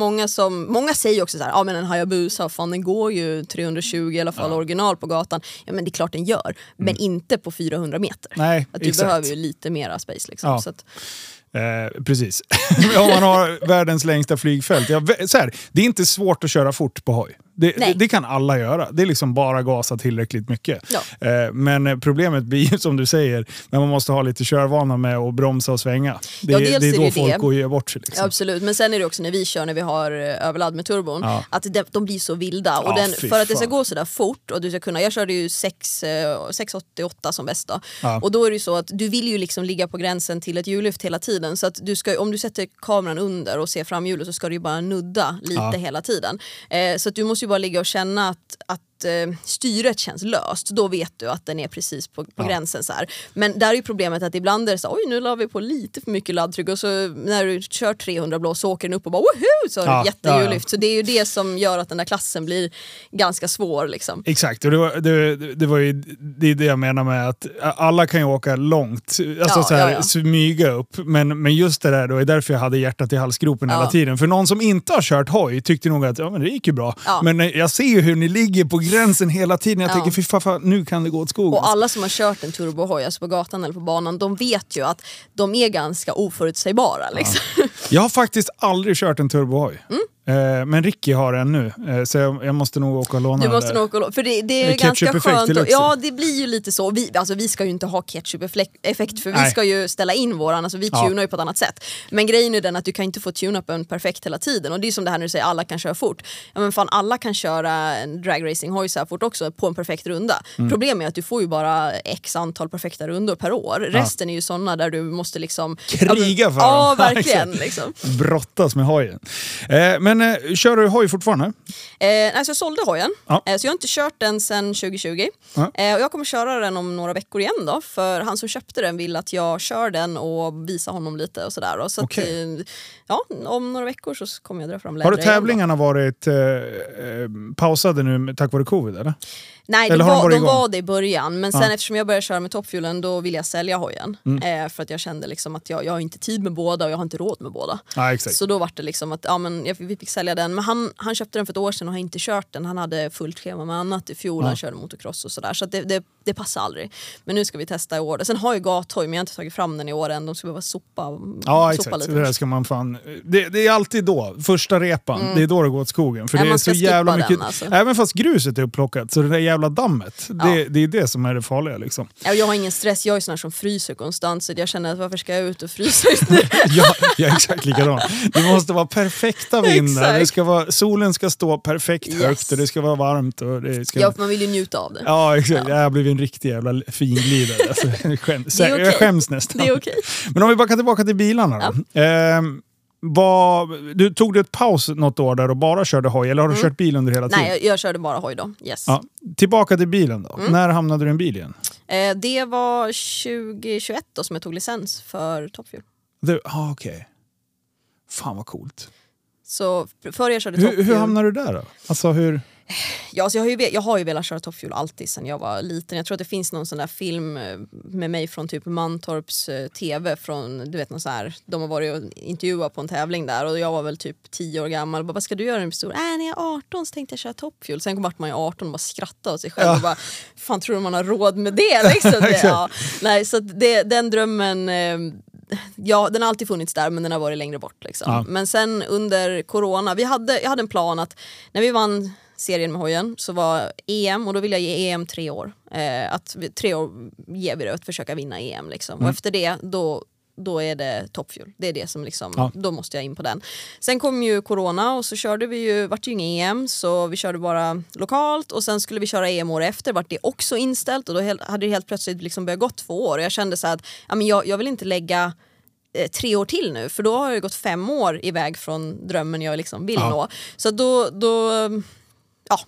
många säger också så här, men en Hayabusa, fan den går ju 320 i alla fall original på gatan. Ja, men det är klart den gör, men inte på 400 meter. Nej, att du behöver ju lite mera space liksom. Ja. Så att precis. Om man har världens längsta flygfält. Så här, det är inte svårt att köra fort på hoj. Det kan alla göra. Det är liksom bara gasa tillräckligt mycket. Ja. Men problemet blir ju som du säger, när man måste ha lite körvana med att bromsa och svänga. Det är då folk går och ger bort sig. Liksom. Ja, absolut, men sen är det också när vi kör, när vi har överladd med turbon, att de blir så vilda. Och för att det ska gå så där fort och du ska kunna, jag körde ju 688 som bästa. Ja. Och då är det ju så att du vill ju liksom ligga på gränsen till ett hjullyft hela tiden. Så att du ska, om du sätter kameran under och ser fram hjulet, så ska du ju bara nudda lite hela tiden. Så att du måste ju bara ligga och känna att styret känns löst, då vet du att den är precis på gränsen så här. Men där är ju problemet att ibland är det så här, oj nu la vi på lite för mycket laddtryck, och så när du kör 300 blås så åker den upp och bara woho, så har du jättehjullyft. Så det är ju det som gör att den där klassen blir ganska svår liksom. Exakt, och det är det jag menar med att alla kan ju åka långt, alltså så här, smyga upp, men just det där då är därför jag hade hjärtat i halsgropen hela tiden, för någon som inte har kört hoj tyckte nog att men det gick ju bra, men jag ser ju hur ni ligger på gränsen hela tiden. Jag tänker, fan, nu kan det gå åt skogen. Och alla som har kört en turbohoj, alltså på gatan eller på banan, de vet ju att de är ganska oförutsägbara liksom. Jag har faktiskt aldrig kört en turbohoj. Men Ricky har en nu, så jag måste nog åka och låna. Du måste nog åka och låna, för det är ganska skönt. Ja, det blir ju lite så. Vi ska ju inte ha ketchup-effekt, för vi ska ju ställa in våran, alltså vi tunar ju på ett annat sätt. Men grejen är den att du kan inte få tune-upen perfekt hela tiden. Och det är som det här när du säger alla kan köra fort. Ja, men fan, alla kan köra en dragracing-hoj så här fort också på en perfekt runda. Problemet är att du får ju bara x antal perfekta rundor per år. Resten är ju sådana där du måste liksom kriga för. Ja, verkligen liksom. Brottas med hojen. Men kör du hoj fortfarande? Alltså jag sålde hojen. Så jag har inte kört den sedan 2020. Och jag kommer köra den om några veckor igen då. För han som köpte den vill att jag kör den och visar honom lite och sådär. Så att, om några veckor så kommer jag dra fram läder. Har du tävlingarna varit pausade nu tack vare covid eller? Nej, de var det i början. Men sen eftersom jag började köra med toppfjulen, då ville jag sälja hojen. För att jag kände liksom att jag har inte tid med båda och jag har inte råd med båda. Så då var det liksom att vi fick sälja den. Men han köpte den för ett år sedan och har inte kört den. Han hade fullt schema med annat i fjol. Han körde motocross och sådär. Så att det det passar aldrig. Men nu ska vi testa i år. Sen har ju Gathoj, men jag har inte tagit fram den i år än. De ska behöva sopa, ja, sopa lite. Det där ska man fan... Det är alltid då. Första repan. Mm. Det är då det går åt skogen. För det är så jävla mycket... Den, alltså. Även fast gruset är upplockat. Så det där jävla dammet. Ja. Det är det som är det farliga liksom. Jag har ingen stress. Jag är sån här som fryser konstant. Så jag känner att varför ska jag ut och frysa just nu? Jag är exakt likadan. Det måste vara perfekta vindar. Det ska vara, solen ska stå perfekt högt. Och det ska vara varmt. Och det ska... Ja, man vill ju njuta av det. Ja, exakt. Ja. Jag blev en riktig jävla fin glidare. Alltså, jag skäms nästan. Det är okay. Men om vi backar tillbaka till bilarna då. Ja. Du tog du ett paus något år där och bara körde hoj? Eller har du kört bil under hela tiden? Nej, jag körde bara hoj då. Yes. Ja. Tillbaka till bilen då. När hamnade du i en bil igen? Det var 2021 då som jag tog licens för Toppfjord. Okej. Fan vad coolt. Så förr jag körde Toppfjord. Hur hamnade du där då? Alltså hur... Ja, så jag har ju velat köra toppfjol alltid sedan jag var liten. Jag tror att det finns någon sån där film med mig från typ Mantorps tv från, du vet, någon så här, de har varit och intervjuat på en tävling där och jag var väl typ 10 år gammal och bara, vad ska du göra en stor? När jag är 18 så tänkte jag köra toppfjol. Sen kom man ju 18 och bara skrattade åt sig själv och bara, fan tror du man har råd med det liksom? Nej, så det, den drömmen... den har alltid funnits där, men den har varit längre bort liksom. Ja. Men sen under corona, jag hade en plan att när vi vann serien med hojen så var EM, och då vill jag ge EM 3 år. Tre år ger vi det att försöka vinna EM liksom. Och efter det, då är det toppfjol. Det är det som liksom, då måste jag in på den. Sen kom ju corona och så körde vi ju, vart ju ingen EM, så vi körde bara lokalt och sen skulle vi köra EM år efter, vart det också inställt och då hade det helt plötsligt liksom börjat gått 2 år och jag kände så här att jag vill inte lägga 3 år till nu, för då har jag gått 5 år iväg från drömmen jag liksom vill nå. Så då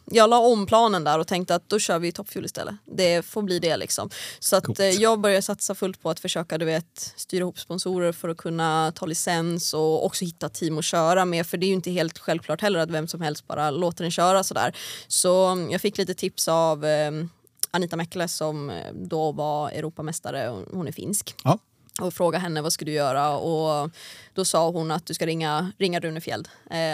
jag la om planen där och tänkte att då kör vi toppfjol istället. Det får bli det liksom. Så att jag började satsa fullt på att försöka, du vet, styra ihop sponsorer för att kunna ta licens och också hitta team att köra med. För det är ju inte helt självklart heller att vem som helst bara låter den köra sådär. Så jag fick lite tips av Anita Mäckle som då var Europamästare. Hon är finsk. Ja. Och fråga henne, vad ska du göra? Och då sa hon att du ska ringa Rune Fjeld.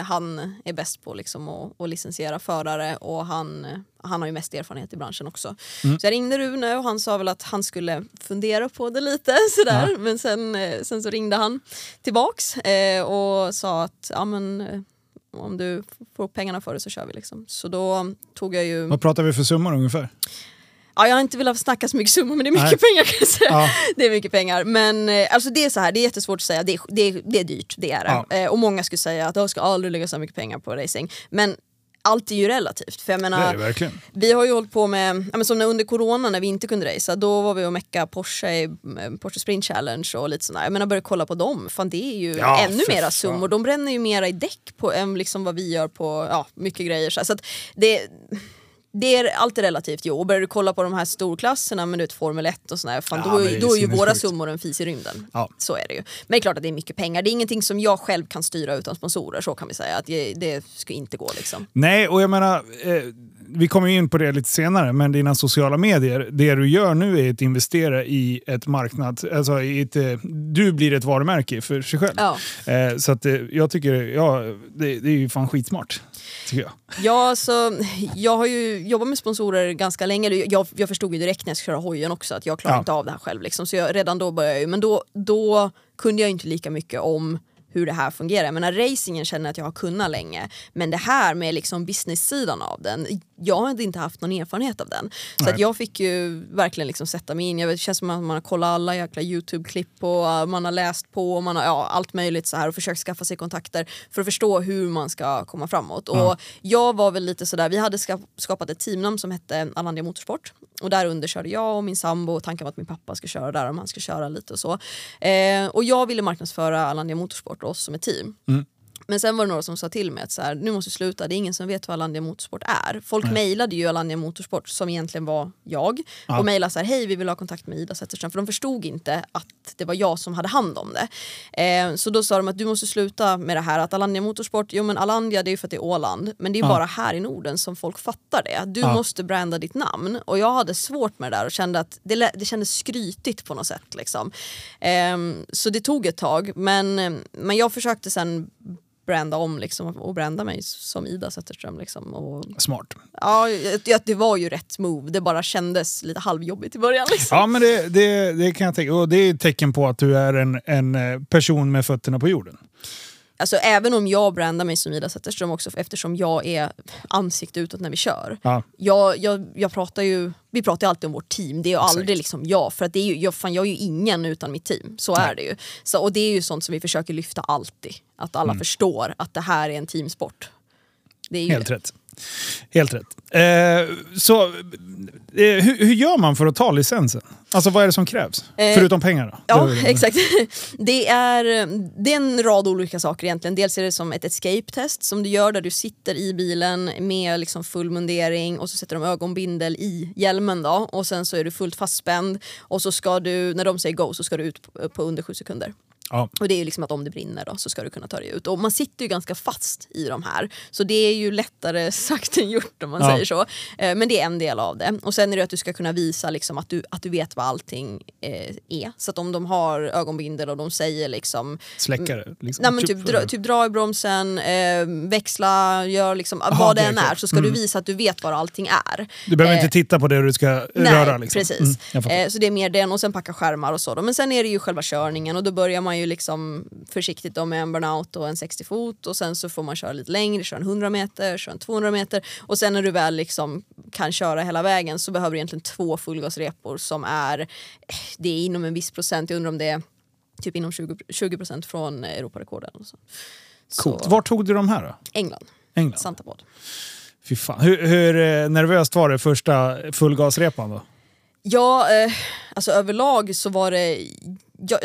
Han är bäst på liksom att licensiera förare och han har ju mest erfarenhet i branschen också. Så jag ringde Rune och han sa väl att han skulle fundera på det lite sådär. Ja. Men sen så ringde han tillbaks och sa att ja, men om du får pengarna för det så kör vi liksom. Så då tog jag ju... Vad pratar vi för summor ungefär? Ja, jag har inte velat snacka så mycket summor, men det är mycket pengar kan jag säga. Ja. Det är mycket pengar. Men alltså det är så här, det är jättesvårt att säga. Det är dyrt, det är det. Ja. Och många skulle säga att jag ska aldrig lägga så mycket pengar på racing. Men allt är ju relativt. För jag menar, vi har ju hållit på med, som under corona när vi inte kunde racea, då var vi och mecka Porsche Sprint Challenge och lite sådär. Jag menar, började kolla på dem. Fan, det är ju ännu mera summor. De bränner ju mera i däck på liksom vad vi gör på mycket grejer. Så att det är alltid relativt. Och börjar du kolla på de här storklasserna, men du vet, Formel 1 och sådär, fan, då är ju våra summor en fis i rymden. Ja. Så är det ju. Men det är klart att det är mycket pengar. Det är ingenting som jag själv kan styra utan sponsorer, så kan vi säga. Att det ska inte gå liksom. Nej, och jag menar... Vi kommer ju in på det lite senare, men dina sociala medier, det du gör nu är att investera i ett marknad, alltså du blir ett varumärke för sig själv. Ja. Så att jag tycker det är ju fan skitsmart, tycker jag. Ja, så jag har ju jobbat med sponsorer ganska länge. Jag förstod ju direkt när jag skulle köra hojen också att jag klarar inte av det här själv liksom. Så redan då började jag ju, men då kunde jag inte lika mycket om hur det här fungerar. Jag menar, racingen känner att jag har kunnat länge, men det här med liksom business-sidan av den, jag har inte haft någon erfarenhet av den. Så att jag fick ju verkligen liksom sätta mig in. Det känns som att man har kollat alla jäkla YouTube-klipp och man har läst på och man har allt möjligt så här och försökt skaffa sig kontakter för att förstå hur man ska komma framåt. Och jag var väl lite sådär, vi hade skapat ett teamnamn som hette Alandia Motorsport och därunder körde jag och min sambo, och tanken var att min pappa ska köra där om han ska köra lite och så. Och jag ville marknadsföra Alandia Motorsport oss som ett team. Men sen var det några som sa till mig att så här, nu måste du sluta, det är ingen som vet vad Alandia Motorsport är. Folk mejlade ju Alandia Motorsport som egentligen var jag och mejlade så här, hej, vi vill ha kontakt med Ida Zetterström, för de förstod inte att det var jag som hade hand om det. Så då sa de att du måste sluta med det här att Alandia Motorsport, jo men Alandia det är ju för att det är Åland, men det är bara här i Norden som folk fattar det. Du måste branda ditt namn, och jag hade svårt med det där och kände att det kändes skrytigt på något sätt liksom. Så det tog ett tag, men jag försökte sen branda om liksom, och branda mig som Ida Zetterström liksom, och... Smart. Ja, det var ju rätt move. Det bara kändes lite halvjobbigt i början liksom. Ja, men det kan jag tänka. Och det är ett tecken på att du är en person med fötterna på jorden. Alltså även om jag brandar mig som Ida Zetterström också, eftersom jag är ansikte utåt när vi kör. Ja. Jag pratar ju, vi pratar ju alltid om vårt team. Det är ju aldrig liksom jag, för att det är ju, jag är ju ingen utan mitt team. Så är det ju. Så, och det är ju sånt som vi försöker lyfta alltid. Att alla förstår att det här är en teamsport. Det är ju Helt rätt. Hur gör man för att ta licensen? Alltså vad är det som krävs? Förutom pengar då? Ja, exakt. Det är en rad olika saker egentligen. Dels är det som ett escape-test som du gör där du sitter i bilen med liksom full mundering och så sätter de ögonbindel i hjälmen då. Och sen så är du fullt fastspänd och så ska du, när de säger go, så ska du ut på under 7 sekunder. Ja. Och det är ju liksom att om det brinner då, så ska du kunna ta dig ut. Och man sitter ju ganska fast i de här. Så det är ju lättare sagt än gjort om man säger så. Men det är en del av det. Och sen är det att du ska kunna visa liksom att du vet vad allting är. Så att om de har ögonbindel och de säger liksom... Släckare? Liksom. Nej men typ dra i bromsen, växla, gör liksom vad det än är. Så ska du visa att du vet vad allting är. Du behöver inte titta på det du ska röra liksom. Nej, precis. Så det är mer den och sen packa skärmar och så då. Men sen är det ju själva körningen och då börjar man ju liksom försiktigt då med en burnout och en 60 fot, och sen så får man köra lite längre, köra en 100 meter, köra en 200 meter och sen när du väl liksom kan köra hela vägen så behöver du egentligen 2 fullgasrepor som är, det är inom en viss procent, jag undrar om det är typ inom 20% från Europarekorden och så. Coolt. Vart tog du de här då? England. Santa Pod. Fy fan. Hur nervöst var det första fullgasrepan då? Ja, alltså överlag så var det...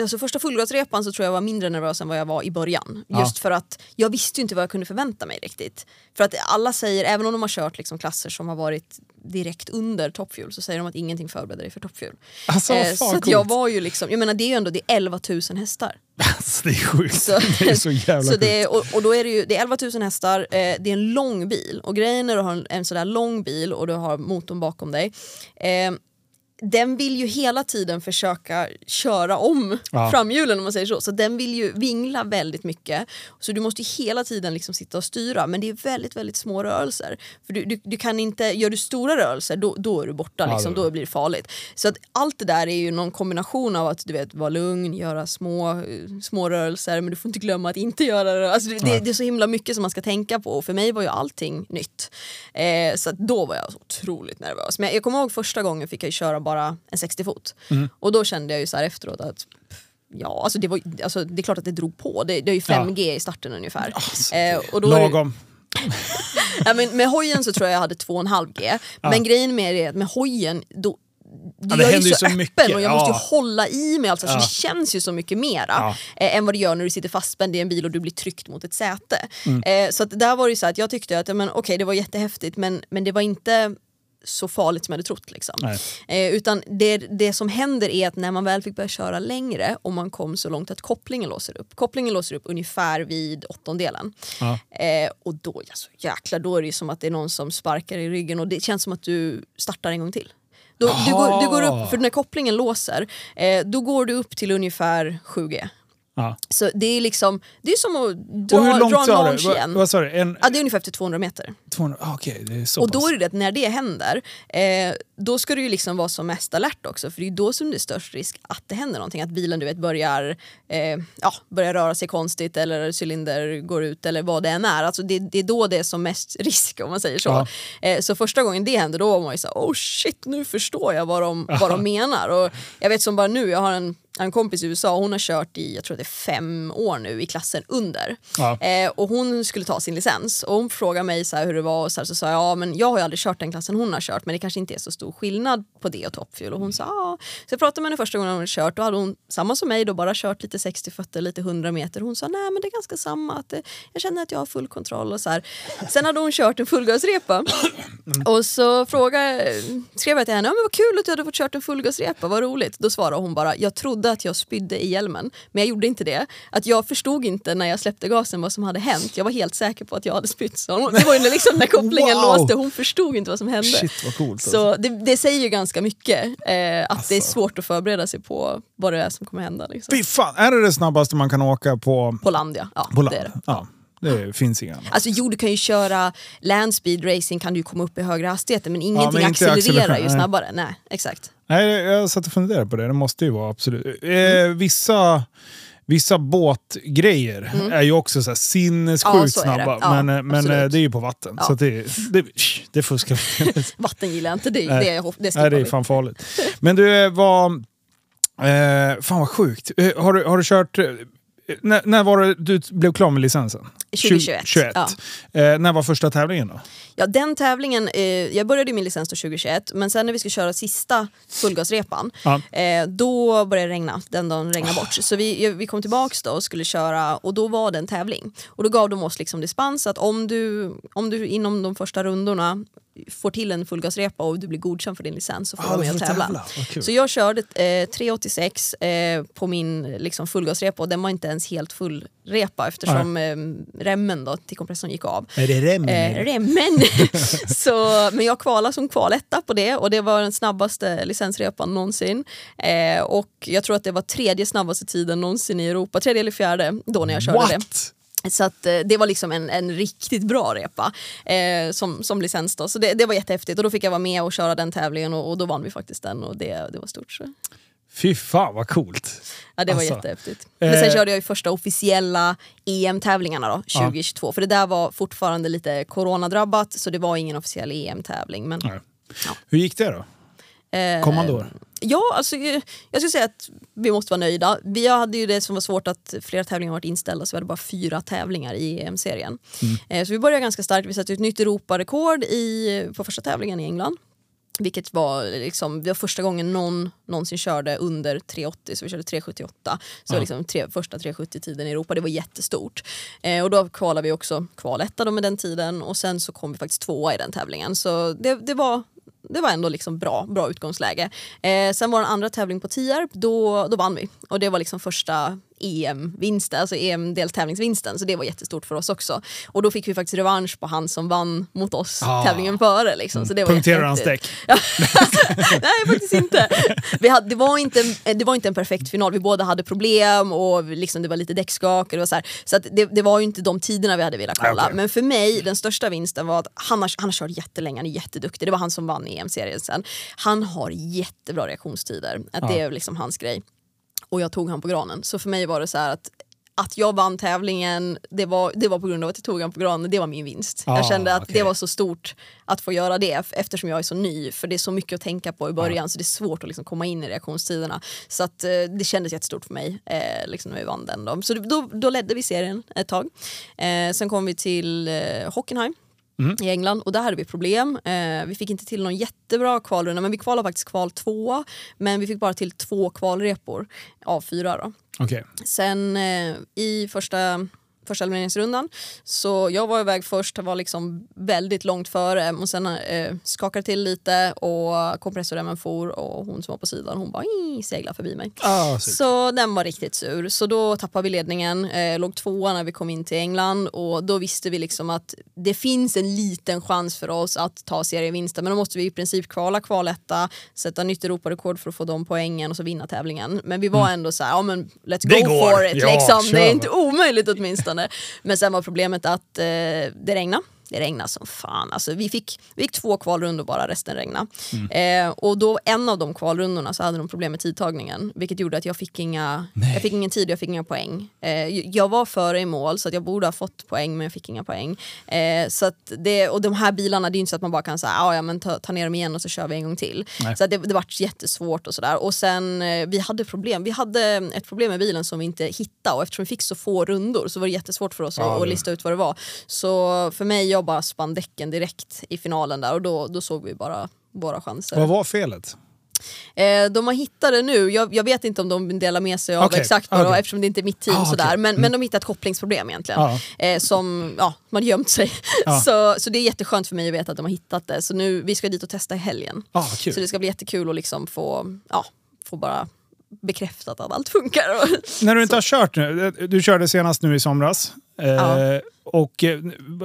Alltså första fullgasrepan så tror jag var mindre nervös än vad jag var i början. Just för att jag visste ju inte vad jag kunde förvänta mig riktigt. För att alla säger, även om de har kört liksom klasser som har varit direkt under toppfuel, så säger de att ingenting förbereder dig för toppfuel. Alltså, så att jag var ju liksom, jag menar det är ju ändå, det är 11 000 hästar. Alltså, det är sjukt. Det är så jävla sjukt. Och då är det ju, det är 11 000 hästar, det är en lång bil. Och grejen när du har en sådär lång bil och du har motorn bakom dig... Den vill ju hela tiden försöka köra om framhjulen om man säger så. Så den vill ju vingla väldigt mycket. Så du måste ju hela tiden liksom sitta och styra. Men det är väldigt, väldigt små rörelser. För du kan inte, gör du stora rörelser då är du borta liksom. Då blir det farligt. Så att allt det där är ju någon kombination av att du vet, vara lugn, göra små rörelser. Men du får inte glömma att inte göra det. Alltså, det är så himla mycket som man ska tänka på. Och för mig var ju allting nytt. Så att då var jag så otroligt nervös. Men jag kommer ihåg första gången fick jag ju köra bara en 60 fot. Och då kände jag ju så här efteråt att alltså det är klart att det drog på. Det är ju 5G i starten ungefär. Alltså, och då lagom. Ja, men med hojen så tror jag hade 2,5G. Men grejen med det är att med hojen då, det händer ju så öppen mycket. Och jag måste ju hålla i mig alltså, så det känns ju så mycket mera än vad det gör när du sitter fastspänd i en bil och du blir tryckt mot ett säte. Så att där var det ju så att jag tyckte att okej, det var jättehäftigt, men det var inte så farligt som jag hade trott liksom. Utan det som händer är att när man väl fick börja köra längre och man kom så långt att kopplingen låser upp ungefär vid 8:e delen och då, alltså, jäklar, då är det ju som att det är någon som sparkar i ryggen och det känns som att du startar en gång till. Då, du går upp, för när kopplingen låser då går du upp till ungefär 7G. Så det är liksom, det är som att dra en launch igen. Det är ungefär efter 200 meter. 200, okej, det är så. Och då är det att när det händer då ska du ju liksom vara som mest alert också, för det är då som det är störst risk att det händer någonting, att bilen du vet börjar börjar röra sig konstigt eller cylinder går ut eller vad det än är. Alltså det är då det är som mest risk om man säger så. Så första gången det händer då var man ju så här, oh shit, nu förstår jag vad de menar. Och jag vet som bara nu, jag har en kompis i USA, hon har kört i, jag tror det är 5 år nu i klassen under. Och hon skulle ta sin licens och hon frågade mig så här hur det var och så sa jag, ja men jag har ju aldrig kört den klassen hon har kört, men det kanske inte är så stor skillnad på det och toppfuel. Och hon sa, så jag pratade med henne första gången hon hade kört, då hade hon samma som mig då bara kört lite 60 fötter, lite 100 meter. Hon sa, nej men det är ganska samma, att jag känner att jag har full kontroll och så här. Sen hade hon kört en fullgasrepa och så skrev jag till henne, ja men vad kul att du hade fått kört en fullgasrepa, vad roligt. Då svarade hon bara, jag trodde att jag spydde i hjälmen, men jag gjorde inte det. Att jag förstod inte när jag släppte gasen vad som hade hänt. Jag var helt säker på att jag hade spytt. Så det var ju liksom när kopplingen låste. Hon förstod inte vad som hände. Shit, vad coolt, alltså. Så det säger ju ganska mycket att alltså, det är svårt att förbereda sig på vad det är som kommer hända liksom. Fy fan, är det snabbaste man kan åka på Alandia? Ja, på land. Det är det. Ja. Det finns inga annat. Alltså jo, du kan ju köra land speed racing, kan du komma upp i högre hastigheter, men ingenting accelererar ju snabbare. Nej, exakt. Nej, jag satt och funderade på det. Det måste ju vara absolut. Vissa båtgrejer är ju också så här sinnessjukt snabba. Ja, men det är ju på vatten. Ja. Så det fuskar. Vatten gillar inte det. Nej, det är fan farligt. Men du, fan vad sjukt. Har du kört... När var det du blev klar med licensen? 2021. Ja. När var första tävlingen då? Ja, den tävlingen, jag började min licens då 2021, men sen när vi skulle köra sista fullgasrepan, då började det regna, den dagen regnade bort. Så vi kom tillbaka då och skulle köra, och då var det en tävling. Och då gav de oss liksom dispens att om du inom de första rundorna får till en fullgasrepa och du blir godkänd för din licens, så får du med och tävla. Så jag körde 386 på min liksom fullgasrepa, och den var inte ens helt fullrepa eftersom remmen då till kompressorn gick av. Är det remmen? Så, men jag kvalade som kvaletta på det, och det var den snabbaste licensrepan någonsin. Och jag tror att det var tredje snabbaste tiden någonsin i Europa, tredje eller fjärde då när jag körde det. Så att det var liksom en riktigt bra repa som licens då. Så det var jättehäftigt, och då fick jag vara med och köra den tävlingen, och då vann vi faktiskt den, och det var stort så. Fy fan vad coolt. Ja, det var jättehäftigt. Men sen körde jag ju första officiella EM-tävlingarna då, 2022. För det där var fortfarande lite coronadrabbat, så det var ingen officiell EM-tävling. Men, ja. Hur gick det då? Kommande år? Ja, alltså, jag skulle säga att vi måste vara nöjda. Vi hade ju det som var svårt, att flera tävlingar varit inställda, så vi hade bara 4 tävlingar i EM-serien. Så vi började ganska starkt. Vi satte ut nytt Europarekord på första tävlingen i England. Vilket var liksom, det var första gången någon någonsin körde under 3,80, så vi körde 3,78. Så liksom första 3,70-tiden i Europa, det var jättestort. Och då kvalade vi också kvaletta då med den tiden, och sen så kom vi faktiskt 2:a i den tävlingen. Så det var ändå liksom bra utgångsläge. Sen var en andra tävling på Tierp, då vann vi. Och det var liksom första EM-vinsten, alltså EM-deltävlingsvinsten. Så det var jättestort för oss också. Och då fick vi faktiskt revansch på han som vann mot oss tävlingen före. Liksom. Så det var punkterade hans däck? Nej, faktiskt inte. Det var inte en perfekt final. Vi båda hade problem, och liksom det var lite däckskak. Och det var så här. Så att det var ju inte de tiderna vi hade velat kolla. Okay. Men för mig, den största vinsten var att han har kört jättelänge, han är jätteduktig. Det var han som vann EM-serien sen. Han har jättebra reaktionstider. Att det är liksom hans grej. Och jag tog han på granen. Så för mig var det så här att jag vann tävlingen, det var på grund av att jag tog han på granen. Det var min vinst. Jag kände att det var så stort att få göra det, eftersom jag är så ny. För det är så mycket att tänka på i början, så det är svårt att liksom komma in i reaktionstiderna. Så att, det kändes jättestort för mig liksom när vi vann den. Då. Så då ledde vi serien ett tag. Sen kom vi till Hockenheim. I England, och där hade vi problem. Vi fick inte till någon jättebra kvalrunda, men vi kvalade faktiskt kval 2, men vi fick bara till 2 kvalrepor av 4 då. Okay. Sen i första elimineringsrundan, så jag var iväg först, var liksom väldigt långt före, och sen skakade till lite, och kompressorremmen for, och hon som var på sidan, hon bara segla förbi mig. Så den var riktigt sur, så då tappade vi ledningen, låg 2:a när vi kom in till England, och då visste vi liksom att det finns en liten chans för oss att ta serievinsten, men då måste vi i princip kvaletta, sätta nytt Europarekord för att få de poängen, och så vinna tävlingen. Men vi var ändå så här, men let's go for it, liksom. Det är inte omöjligt åtminstone. Men sen var problemet att det regnade. Det regnade som fan. Alltså, vi fick 2 kvalrundor bara, resten regnade. Och då en av de kvalrundorna så hade de problem med tidtagningen. Vilket gjorde att jag fick ingen tid och jag fick inga poäng. Jag var före i mål, så att jag borde ha fått poäng, men jag fick inga poäng. Så att och de här bilarna, det är ju inte så att man bara kan säga ta ner dem igen och så kör vi en gång till. Nej. Så att det var jättesvårt och sådär. Och sen vi hade problem. Vi hade ett problem med bilen som vi inte hittade. Och eftersom vi fick så få rundor så var det jättesvårt för oss att lista ut vad det var. Så för mig, jag bara spann däcken direkt i finalen där, och då såg vi bara våra chanser. Vad var felet? De har hittat det nu. Jag vet inte om de delar med sig av exakt vad då, eftersom det inte är mitt team sådär. Men de hittat ett kopplingsproblem egentligen. Som man gömt sig. Så det är jätteskönt för mig att veta att de har hittat det. Så nu, vi ska dit och testa i helgen. Så det ska bli jättekul att liksom få bara bekräftat att allt funkar. När du inte har kört nu, du körde senast nu i somras. Och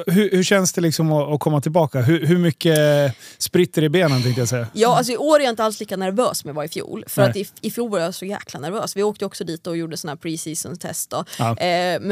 hur känns det liksom att komma tillbaka? Hur mycket spritter i benen, tänkte jag säga? Ja, alltså i år är jag inte alls lika nervös som jag var i fjol. För att i fjol var jag så jäkla nervös. Vi åkte också dit och gjorde såna här pre-season-test då. Ja.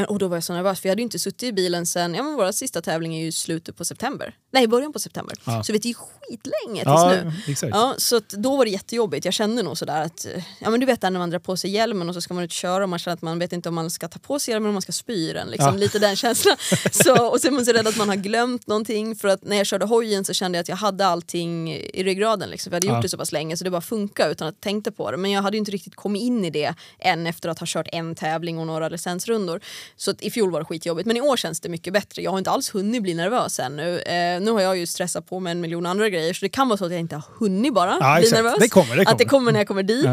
Och då var jag så nervös, för jag hade ju inte suttit i bilen sen. Ja, men våra sista tävling är ju slutet på september. Nej, början på september. Ja. Så vet du ju skitlänge tills nu. Exakt. Ja, så att då var det jättejobbigt. Jag kände nog sådär att... Ja, men du vet där när man drar på sig hjälmen och så ska man ut och köra och man känner att man vet inte om man ska ta på sig hjälmen, om man ska spy den. Liksom, lite den känslan. Så, och sen är man så rädd att man har glömt någonting, för att när jag körde hojen så kände jag att jag hade allting i ryggraden liksom. Jag hade gjort det så pass länge så det bara funkar utan att tänka på det, men jag hade ju inte riktigt kommit in i det än efter att ha kört en tävling och några licensrundor, så att i fjol var det skitjobbigt, men i år känns det mycket bättre. Jag har inte alls hunnit bli nervös ännu. Nu har jag ju stressat på med 1 miljon andra grejer, så det kan vara så att jag inte har hunnit bara bli nervös. Det kommer. Att det kommer när jag kommer dit.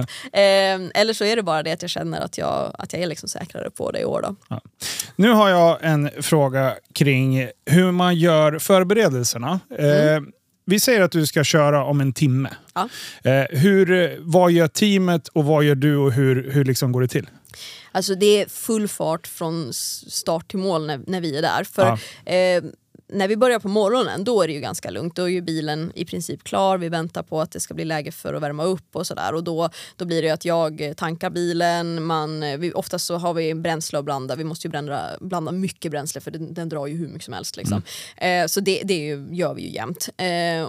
Eller så är det bara det att jag känner att jag är liksom säkrare på det i år då. Ja. Nu har jag en fråga kring hur man gör förberedelserna. Vi säger att du ska köra om 1 timme. Ja. Vad gör teamet och vad gör du, och hur liksom går det till? Alltså det är full fart från start till mål när vi är där. För... Ja. När vi börjar på morgonen, då är det ju ganska lugnt. Då är ju bilen i princip klar. Vi väntar på att det ska bli läge för att värma upp och sådär. Och då blir det ju att jag tankar bilen. Oftast så har vi bränsle att blanda. Vi måste ju blanda mycket bränsle, för den drar ju hur mycket som helst liksom. Så det gör vi ju jämt.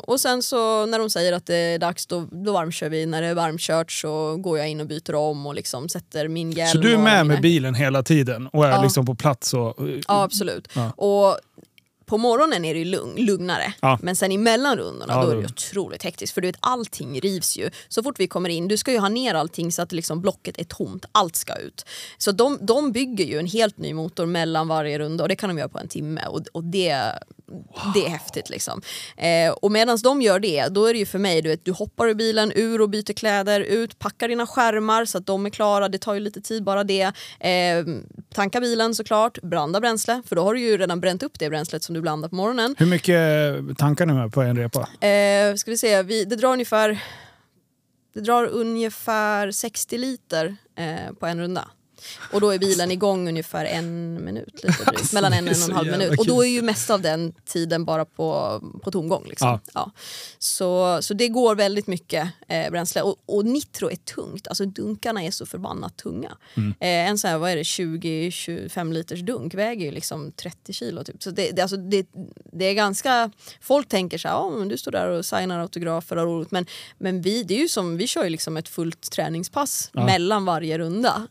Och sen så när de säger att det är dags, då varmkör vi. När det är varmkört så går jag in och byter om och liksom sätter min hjälm. Så du är med bilen hela tiden och är liksom på plats? Och... Ja, absolut. Ja. Och på morgonen är det ju lugnare. Ja. Men sen i mellanrundorna då är det ju otroligt hektiskt. För du vet, allting rivs ju. Så fort vi kommer in, du ska ju ha ner allting så att liksom blocket är tomt. Allt ska ut. Så de bygger ju en helt ny motor mellan varje runda. Och det kan de göra på 1 timme. Och det är häftigt liksom. Och medan de gör det, då är det ju för mig, du vet, du hoppar ur bilen, ur och byter kläder, ut, packar dina skärmar så att de är klara. Det tar ju lite tid bara det. Tanka bilen såklart, branda bränsle. För då har du ju redan bränt upp det bränslet som du blandar på morgonen. Hur mycket tankar ni med på en repa? Ska vi se, det drar ungefär 60 liter på en runda. Och då är bilen igång ungefär 1 minut lite drygt, mellan 1 och 1,5 minut. Och då är ju mest av den tiden bara på tomgång liksom. Ja. Så det går väldigt mycket bränsle, och nitro är tungt. Alltså dunkarna är så förbannat tunga. En sån här, vad är det, 20-25 liters dunk väger ju liksom 30 kilo typ. Så det är ganska, folk tänker så här, men du står där och signar autografer och roligt, men det är ju som, vi kör ju liksom ett fullt träningspass mellan varje runda.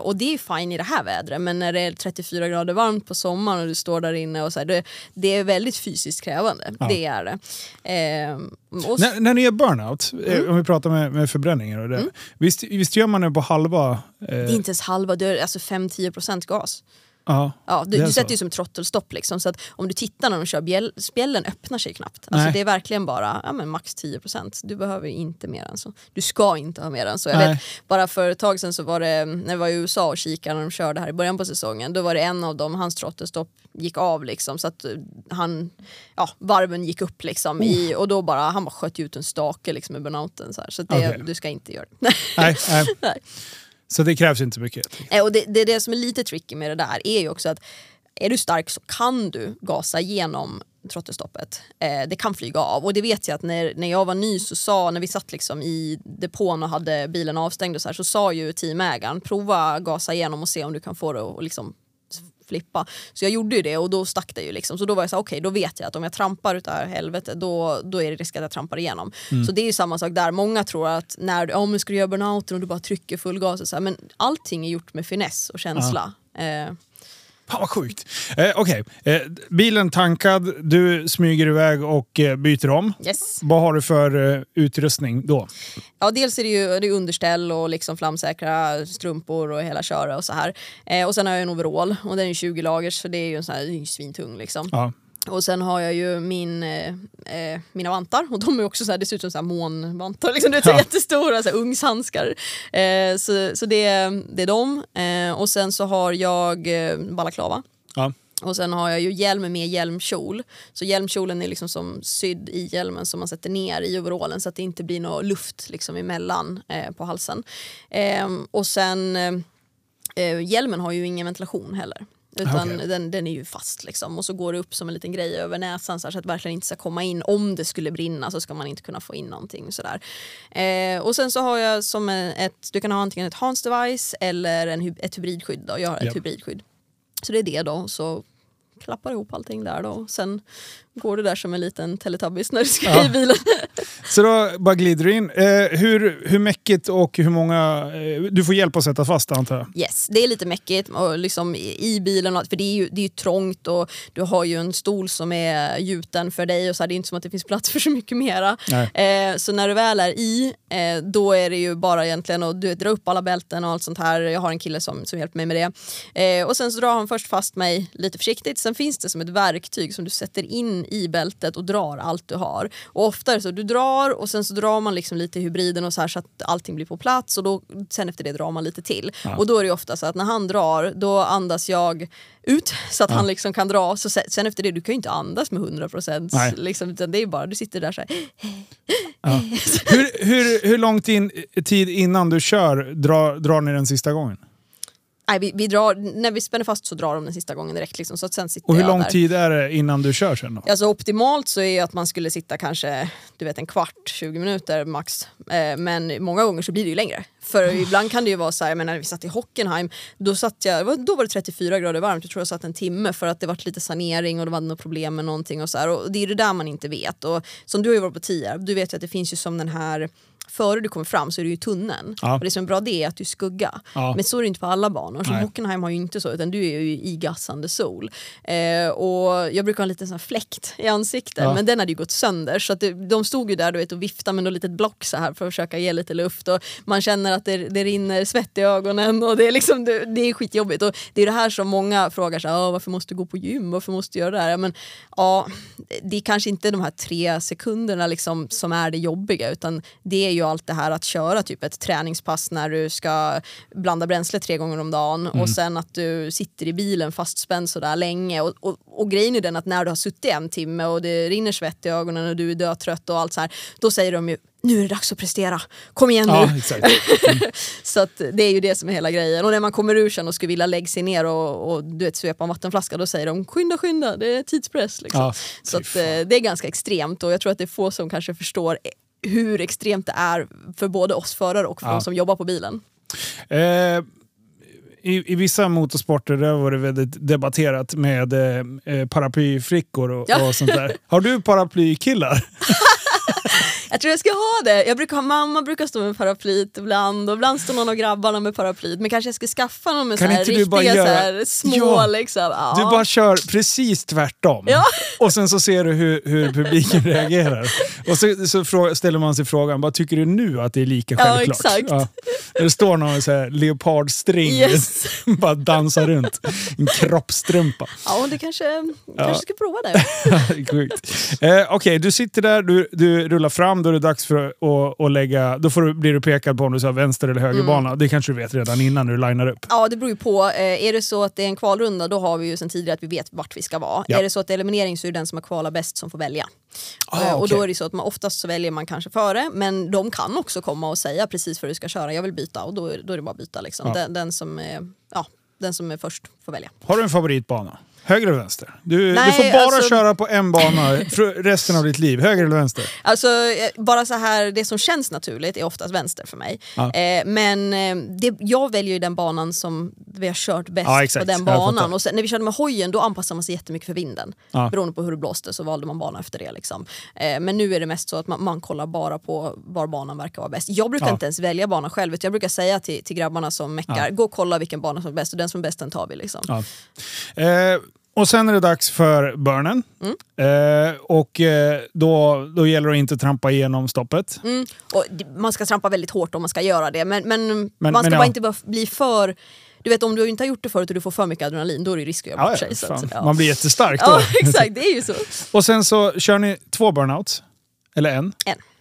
Och det är fint i det här vädret, men när det är 34 grader varmt på sommaren och du står där inne och så här, det är väldigt fysiskt krävande. Ja. Det är det. När ni är burnout, om vi pratar med förbränningar och det. Visst gör man det på halva... Det är inte ens halva, det är alltså 5-10% gas. Aha, ja, du sätter ju som trottelstopp liksom, så att om du tittar när de kör, spjällen öppnar sig knappt. Alltså det är verkligen bara max 10%. Du behöver inte mer än så. Du ska inte ha mer än så. Jag vet, bara för ett tag sedan så var det, när vi var i USA och kikade när de körde här i början på säsongen, då var det en av dem, hans trottelstopp gick av liksom, så att han, varven gick upp liksom och då bara, han bara sköt ut en stake liksom med burnouten så här. Så det, du ska inte göra det. Nej. Så det krävs inte så mycket. Och det som är lite tricky med det där är ju också att är du stark så kan du gasa igenom trottelstoppet. Det kan flyga av. Och det vet jag att när jag var ny så sa, när vi satt liksom i depån och hade bilen avstängd och så här, så sa ju teamägaren, prova gasa igenom och se om du kan få det och liksom flippa. Så jag gjorde ju det och då stack det ju liksom. Så då var jag så här, okej, då vet jag att om jag trampar ut det här helvete, då är det risk att jag trampar igenom. Så det är ju samma sak där. Många tror att när du, men ska du göra burnouten och du bara trycker full gas och så här, men allting är gjort med finess och känsla. Fan vad sjukt. Okej. Bilen tankad, du smyger iväg och byter om. Yes. Vad har du för utrustning då? Ja, dels är det ju underställ och liksom flamsäkra strumpor och hela köra och så här. Och sen har jag en overall och den är 20 lagers, så det är ju en sån här svintung liksom. Ja. Och sen har jag ju mina vantar. Och de är också så här, det ser ut som så här månvantar. Liksom, det är jättestora så här, ungshandskar. Så det är dem. Och sen så har jag balaklava. Ja. Och sen har jag ju hjälm med hjälmkjol. Så hjälmkjolen är liksom som sydd i hjälmen som man sätter ner i overallen så att det inte blir någon luft liksom emellan på halsen. Och sen hjälmen har ju ingen ventilation heller. utan okay. den är ju fast liksom, och så går det upp som en liten grej över näsan så att verkligen inte ska komma in. Om det skulle brinna så ska man inte kunna få in någonting sådär. Och sen så har jag som du kan ha antingen ett Hans device eller ett hybridskydd då. Jag har ett hybridskydd. Så det är det då, så klappar ihop allting där då. Sen går det där som en liten Teletubbies när du ska i bilen. Så då bara glider in. Hur mäckigt och hur många... du får hjälp att sätta fast, antar jag. Yes, det är lite mäckigt och liksom i bilen. För det är ju trångt och du har ju en stol som är gjuten för dig. Och så här, det är inte som att det finns plats för så mycket mera. Så när du väl är i, då är det ju bara egentligen att dra upp alla bälten och allt sånt här. Jag har en kille som hjälper mig med det. Och sen så drar han först fast mig lite försiktigt. Sen finns det som ett verktyg som du sätter in i bältet och drar allt du har. Och ofta är det så du drar och sen så drar man liksom lite i hybriden och så här så att allting blir på plats och då, sen efter det drar man lite till. Ja. Och då är det ofta så att när han drar då andas jag ut så att han liksom kan dra. Så sen efter det, du kan ju inte andas med 100% liksom, utan det är bara, du sitter där så här. Hur långt tid innan du kör drar ni den sista gången? Nej, vi drar, när vi spänner fast så drar de den sista gången direkt liksom, så att sen sitter. Och hur lång tid är det innan du kör sen då? Alltså optimalt så är att man skulle sitta kanske, du vet, en kvart, 20 minuter max, men många gånger så blir det ju längre. För ibland kan det ju vara så här, jag menar, när vi satt i Hockenheim, då var det 34 grader varmt, jag tror jag satt en timme för att det var lite sanering och det var något problem med någonting och så här, och det är det där man inte vet. Och som du har ju varit på Tierp, du vet ju att det finns ju som den här, före du kommer fram så är det ju tunneln. Ja. Och det som är bra det är att du skugga. Ja. Men så är det inte på alla banor. Som Hockenheim har ju inte så, utan du är ju i gassande sol. Och jag brukar ha en liten sån här fläkt i ansiktet. Ja. Men den hade ju gått sönder. Så att de stod ju där, du vet, och viftade med något litet block så här för att försöka ge lite luft. Och man känner att det rinner svett i ögonen. Och det är liksom, det är skitjobbigt. Och det är det här som många frågar så här, varför måste du gå på gym? Varför måste du göra det här? Men ja, det är kanske inte de här 3 sekunderna liksom som är det jobbiga, utan det är ju allt det här att köra typ ett träningspass när du ska blanda bränsle 3 gånger om dagen och sen att du sitter i bilen fastspänd så där länge och grejen är den att när du har suttit en timme och det rinner svett i ögonen och du är dötrött och allt så här, då säger de ju, nu är det dags att prestera. Kom igen nu. Ja, exakt. Så att det är ju det som är hela grejen. Och när man kommer ur sen och skulle vilja lägga sig ner och du vet, svepa en vattenflaska, då säger de, skynda, det är tidspress liksom. Ja, så att, det är ganska extremt och jag tror att det är få som kanske förstår hur extremt det är för både oss förare och för de som jobbar på bilen. I vissa motorsporter där var det väldigt debatterat med paraplyfrickor och sånt där. Har du paraplykillar? Jag tror jag ska ha det. Mamma brukar stå med paraplyt ibland. Och ibland står någon av grabbarna med paraplyt. Men kanske jag ska skaffa någon med såhär riktiga såhär små liksom. Ja. Du bara kör precis tvärtom. Ja. Och sen så ser du hur publiken reagerar. Och så ställer man sig frågan, vad tycker du nu att det är lika självklart? Ja, exakt. Ja. Det står någon såhär leopardstring. Yes. Bara dansar runt. En kroppstrumpa. Ja, du kanske ska prova det. Okej, du sitter där. Du rullar fram. Då är det dags för att lägga... Blir du pekad på om du så här vänster eller högerbana. Det kanske du vet redan innan du linar upp. Ja, det beror ju på. Är det så att det är en kvalrunda, då har vi ju sedan tidigare att vi vet vart vi ska vara. Ja. Är det så att det är eliminering, så är det den som har kvalat bäst som får välja. Och då är det så att man oftast så väljer man kanske före, men de kan också komma och säga precis för du ska köra, jag vill byta. Och då är det bara att byta liksom. Den som är först får välja. Har du en favoritbana? Höger eller vänster? Nej, du får bara köra på en bana resten av ditt liv. Höger eller vänster? Alltså, bara så här, det som känns naturligt är oftast vänster för mig. Ja. Jag väljer ju den banan som vi har kört bäst på den banan. Och sen, när vi körde med hojen, då anpassade man sig jättemycket för vinden. Ja. Beroende på hur det blåste så valde man bana efter det. Liksom. Men nu är det mest så att man kollar bara på var banan verkar vara bäst. Jag brukar inte ens välja banan själv. Utan jag brukar säga till grabbarna som meckar, gå och kolla vilken bana som är bäst. Och den som är bäst, den tar vi. Liksom. Ja. Och sen är det dags för burnen. Då gäller det att inte trampa igenom stoppet. Och man ska trampa väldigt hårt om man ska göra det. Men man ska bara inte bli för... Du vet, om du inte har gjort det förut och du får för mycket adrenalin, då är det risk att göra bort sig. Man blir jättestark då. Ja, exakt. Det är ju så. Och sen så kör ni 2 burnouts. Eller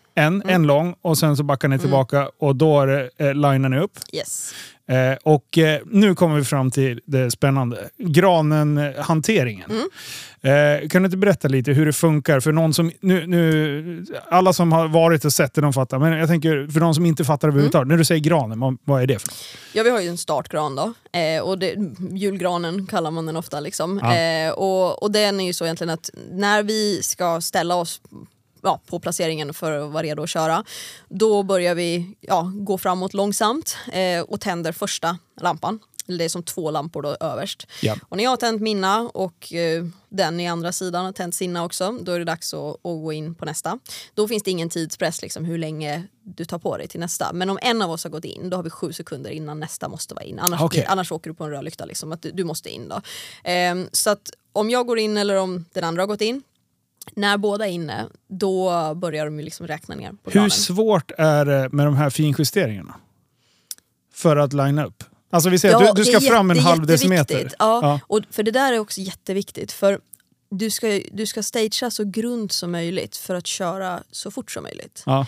en. En lång. Och sen så backar ni tillbaka och då linar ni upp. Yes. Och nu kommer vi fram till det spännande. Granen-hanteringen. Kan du inte berätta lite hur det funkar för någon som... Nu, alla som har varit och sett det, de fattar. Men jag tänker, för de som inte fattar överhuvudtaget. När du säger granen, vad är det för något? Ja, vi har ju en startgran då. Och det, julgranen kallar man den ofta liksom. Ja. Och den är ju så egentligen att när vi ska ställa oss... Ja, på placeringen för att vara redo att köra. Då börjar vi gå framåt långsamt och tänder första lampan. Det är som två lampor då överst. Ja. Och när jag har tänt mina och den i andra sidan har tänt sina också, då är det dags att gå in på nästa. Då finns det ingen tidspress liksom, hur länge du tar på dig till nästa. Men om en av oss har gått in, då har vi 7 sekunder innan nästa måste vara in. Annars åker du på en röd lykta liksom, att du måste in då. Så att om jag går in eller om den andra har gått in, när båda är inne, då börjar de ju liksom räkna ner på granen. Hur svårt är det med de här finjusteringarna? För att linea upp. Alltså vi säger att du ska fram en halv decimeter. Ja, och för det där är också jätteviktigt. För du ska stagea så grunt som möjligt för att köra så fort som möjligt. Ja.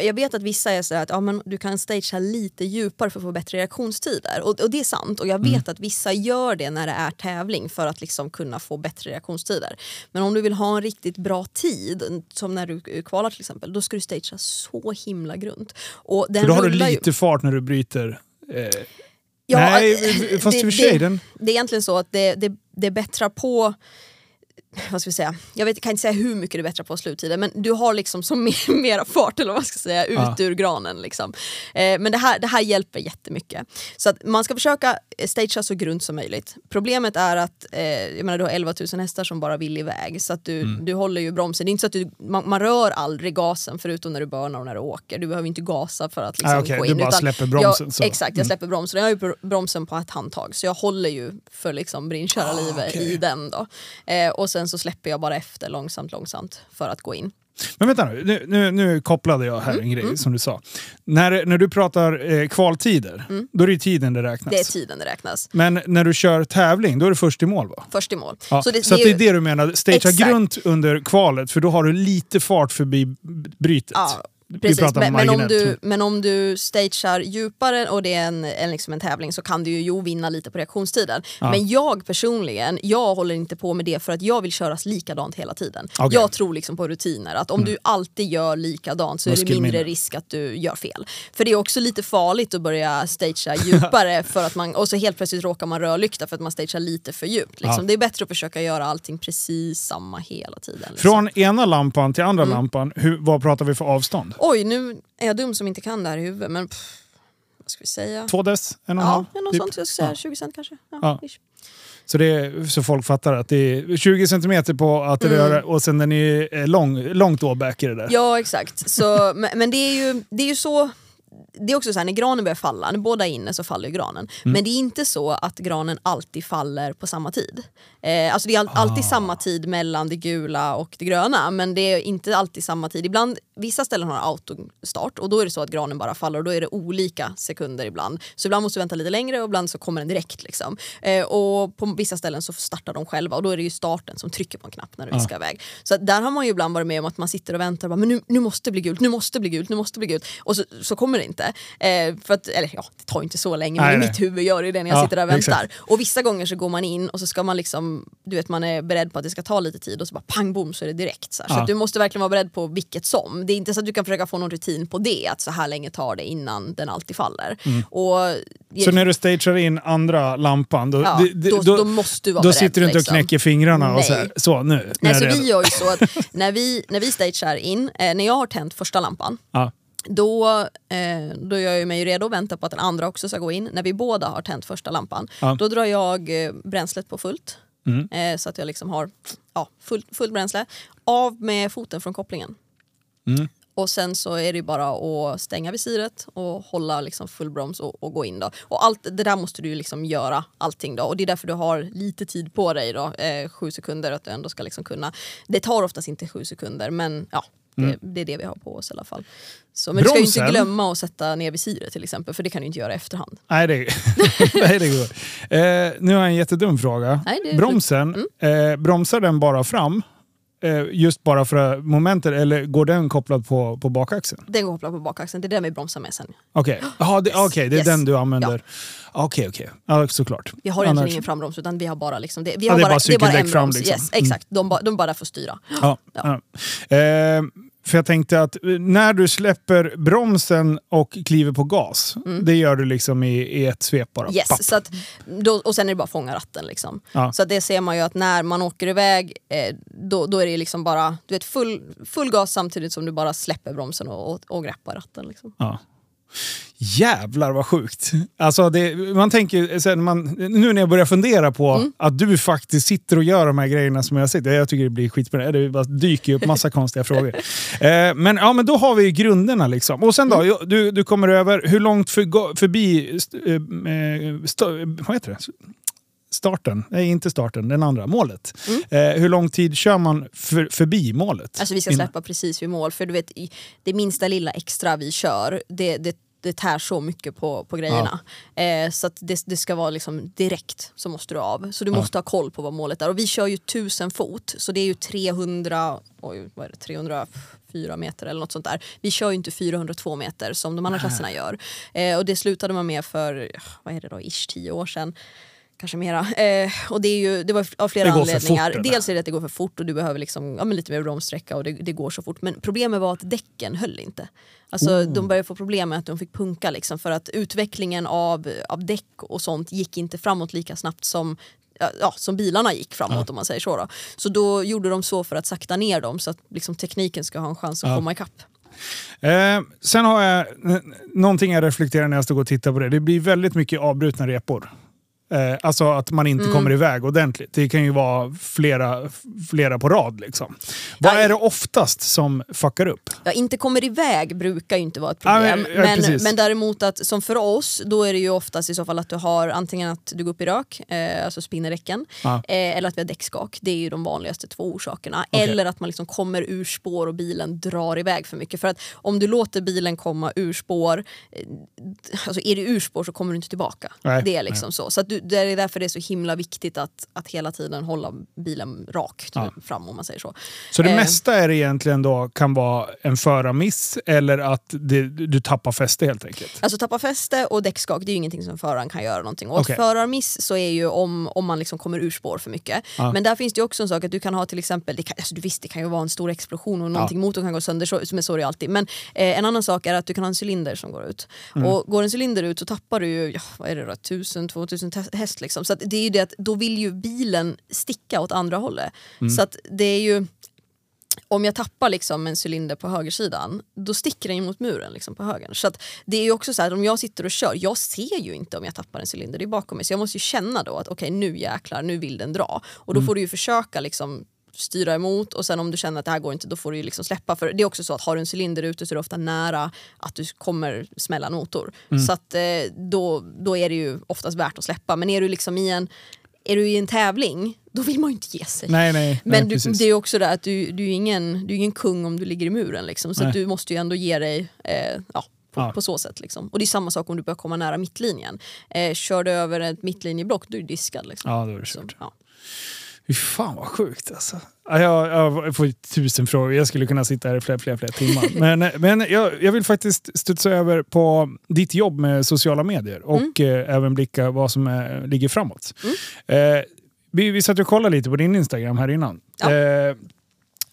Jag vet att vissa är så att men du kan stagea lite djupare för att få bättre reaktionstider. Och det är sant. Och jag vet att vissa gör det när det är tävling för att liksom kunna få bättre reaktionstider. Men om du vill ha en riktigt bra tid, som när du kvalar till exempel, då ska du stagea så himla grunt. Och den för då har du lite fart när du bryter... Nej, fast du tjej den. Det är egentligen så att det bättrar på... Vad ska vi säga? Jag kan inte säga hur mycket det bättrar på sluttiden, men du har liksom som mera fart eller vad ska jag säga ut ur granen liksom. Men det här hjälper jättemycket. Så att man ska försöka stagea så grunt som möjligt. Problemet är att jag menar, du har 11 000 hästar som bara vill iväg, så att du håller ju bromsen. Det är inte så att man rör aldrig gasen förutom när du börnar och när du åker. Du behöver inte gasa för att liksom gå in, du bara utan släpper bromsen. Jag släpper bromsen. Jag har ju bromsen på ett handtag, så jag håller ju för liksom brinkörarlivet i den då. Och sen så släpper jag bara efter långsamt för att gå in. Men vänta nu kopplade jag här en grej som du sa. När du pratar kvaltider, då är det tiden det räknas. Det är tiden det räknas. Men när du kör tävling, då är det först i mål, va? Först i mål. Ja, så det är det du menar, stagea grunt under kvalet, för då har du lite fart förbi brytet. Ja. Precis, men om du stagear djupare och det är en tävling, så kan du ju vinna lite på reaktionstiden. Ja. Men jag personligen, jag håller inte på med det för att jag vill köras likadant hela tiden. Okay. Jag tror liksom på rutiner, att om du alltid gör likadant så är det mindre risk att du gör fel. För det är också lite farligt att börja stagea djupare för att man, och så helt plötsligt råkar man rörlykta för att man stagear lite för djupt. Liksom. Ja. Det är bättre att försöka göra allting precis samma hela tiden. Liksom. Från ena lampan till andra lampan, vad pratar vi för avstånd? Oj, nu är jag dum som inte kan det här i huvudet, men vad ska vi säga? 2 dess? Något sånt, jag ska säga 20 cent kanske. Ja. Så det är, så folk fattar att det är 20 centimeter på att röra, och sen den är långt åbäck i det där. Ja, exakt. Så, men det är ju så... Det är också så här, när granen börjar falla, när båda är inne så faller ju granen. Men det är inte så att granen alltid faller på samma tid. Alltså det är alltid samma tid mellan det gula och det gröna, men det är inte alltid samma tid. Ibland, vissa ställen har autostart, och då är det så att granen bara faller, och då är det olika sekunder ibland. Så ibland måste du vänta lite längre, och ibland så kommer den direkt liksom. Och på vissa ställen så startar de själva, och då är det ju starten som trycker på en knapp när du ska iväg. Så där har man ju ibland varit med om att man sitter och väntar och bara, men nu måste det bli gult, nu måste det bli gult. Och så kommer det inte. För att, det tar inte så länge, men i mitt huvud gör det när jag sitter där och väntar. Exakt. Och vissa gånger så går man in och så ska man liksom, du vet, man är beredd på att det ska ta lite tid, och så bara pang bom så är det direkt. Så att du måste verkligen vara beredd på vilket som. Det är inte så att du kan försöka få någon rutin på det, att så här länge tar det innan den alltid faller. Så när du stagear in andra lampan, då måste du vara beredd. Då sitter du inte liksom och knäcker fingrarna. Nej. Och så nu. Nej, så vi gör ju så att när vi stagear in, när jag har tänt första lampan, Då gör jag mig redo och väntar på att den andra också ska gå in. När vi båda har tänt första lampan, då drar jag bränslet på fullt. Så att jag liksom har fullt bränsle. Av med foten från kopplingen. Och sen så är det bara att stänga visiret och hålla liksom full broms och gå in då. Och allt det där måste du liksom göra allting då. Och det är därför du har lite tid på dig då. 7 sekunder att du ändå ska liksom kunna. Det tar oftast inte 7 sekunder, men det är det vi har på oss i alla fall. Så, men bromsen, du ska ju inte glömma att sätta ner visiret till exempel, för det kan du inte göra i efterhand. Nej, det går. Nu har jag en jättedum fråga. Bromsen, bromsar den bara fram? just bara för momentet, eller går den kopplad på bakaxeln? Den går kopplad på bakaxeln, det är den vi bromsar med sen. Okej, det är yes. Den du använder. Okej. Ja, såklart. Vi har egentligen ingen frambroms, utan vi har bara liksom det, vi har bara det är bara en broms. Liksom. Yes, exakt. De bara får styra. Ja. För jag tänkte att när du släpper bromsen och kliver på gas, det gör du liksom i ett svep bara. Yes, så att, då, och sen är det bara fånga ratten liksom. Ja. Så att det ser man ju att när man åker iväg, då är det liksom bara du vet, full gas samtidigt som du bara släpper bromsen och greppar ratten liksom. Ja. Jävlar vad sjukt. Alltså det, man tänker sen nu när jag börjar fundera på att du faktiskt sitter och gör de här grejerna som jag sitter. Jag tycker det blir skitspännande. Det bara dyker upp massa konstiga frågor. Men då har vi ju grunderna liksom. Och sen då du kommer över hur långt förbi vad heter det? Starten, nej inte starten, den andra, målet. Hur lång tid kör man förbi målet? Alltså vi ska släppa precis vid mål, för du vet det minsta lilla extra vi kör, det tär så mycket på grejerna. Ja. Så att det ska vara liksom direkt så måste du av. Så du måste ha koll på vad målet är. Och vi kör ju 1000 fot, så det är ju 304 meter eller något sånt där. Vi kör ju inte 402 meter som de andra klasserna gör. Och det slutade man med för, 10 år sedan. Kanske mera. Och det var av flera anledningar. Fort, dels är det att det går för fort och du behöver liksom, lite mer bromssträcka och det går så fort. Men problemet var att däcken höll inte. Alltså de började få problem med att de fick punka liksom, för att utvecklingen av däck och sånt gick inte framåt lika snabbt som bilarna gick framåt om man säger så då. Så då gjorde de så för att sakta ner dem så att liksom, tekniken ska ha en chans att komma ikapp. Sen har jag någonting jag reflekterar när jag står och tittar på det. Det blir väldigt mycket avbrutna repor. Alltså att man inte kommer iväg ordentligt. Det kan ju vara flera på rad liksom. Vad är det oftast som fuckar upp? Ja, inte kommer iväg brukar ju inte vara ett problem. Men däremot att som för oss, då är det ju oftast i så fall att du har antingen att du går upp i rök, alltså spinner däcken, eller att vi har däckskak. Det är ju de vanligaste två orsakerna. Okay. Eller att man liksom kommer ur spår och bilen drar iväg för mycket. För att om du låter bilen komma ur spår, alltså är det ur spår så kommer du inte tillbaka. Nej. Det är liksom så att du, det är därför det är så himla viktigt att hela tiden hålla bilen rakt fram om man säger så. Så det mesta är egentligen då kan vara en förarmiss eller att du tappar fäste helt enkelt? Alltså tappa fäste och däckskak, det är ju ingenting som föraren kan göra någonting. Och förarmiss så är ju om man liksom kommer ur spår för mycket. Ja. Men där finns det ju också en sak att du kan ha till exempel, det kan ju vara en stor explosion och någonting motorn kan gå sönder, så är det alltid. Men en annan sak är att du kan ha en cylinder som går ut. Och går en cylinder ut så tappar du ju 1000-2000 häst liksom. Så att det är ju det att då vill ju bilen sticka åt andra hållet. Så att det är ju om jag tappar liksom en cylinder på högersidan, då sticker den mot muren liksom på höger. Så att det är ju också så här, om jag sitter och kör, jag ser ju inte om jag tappar en cylinder, det är bakom mig. Så jag måste ju känna då att nu jäklar, nu vill den dra. Och då får du ju försöka liksom styra emot, och sen om du känner att det här går inte, då får du ju liksom släppa, för det är också så att har du en cylinder ute så är det ofta nära att du kommer smälla en motor. Så att då är det ju oftast värt att släppa, men är du liksom i en tävling, då vill man ju inte ge sig. Men det är ju också det att du är ingen kung om du ligger i muren liksom, så att du måste ju ändå ge dig på så sätt liksom. Och det är samma sak om du börjar komma nära mittlinjen. Kör du över ett mittlinjeblock, då är du diskad liksom. Ja, då är det kört. Fan vad sjukt alltså. Jag får 1000 frågor. Jag skulle kunna sitta här i fler timmar. Men jag vill faktiskt studsa över på ditt jobb med sociala medier. Och även blicka vad som ligger framåt. Vi satt och kollade lite på din Instagram här innan.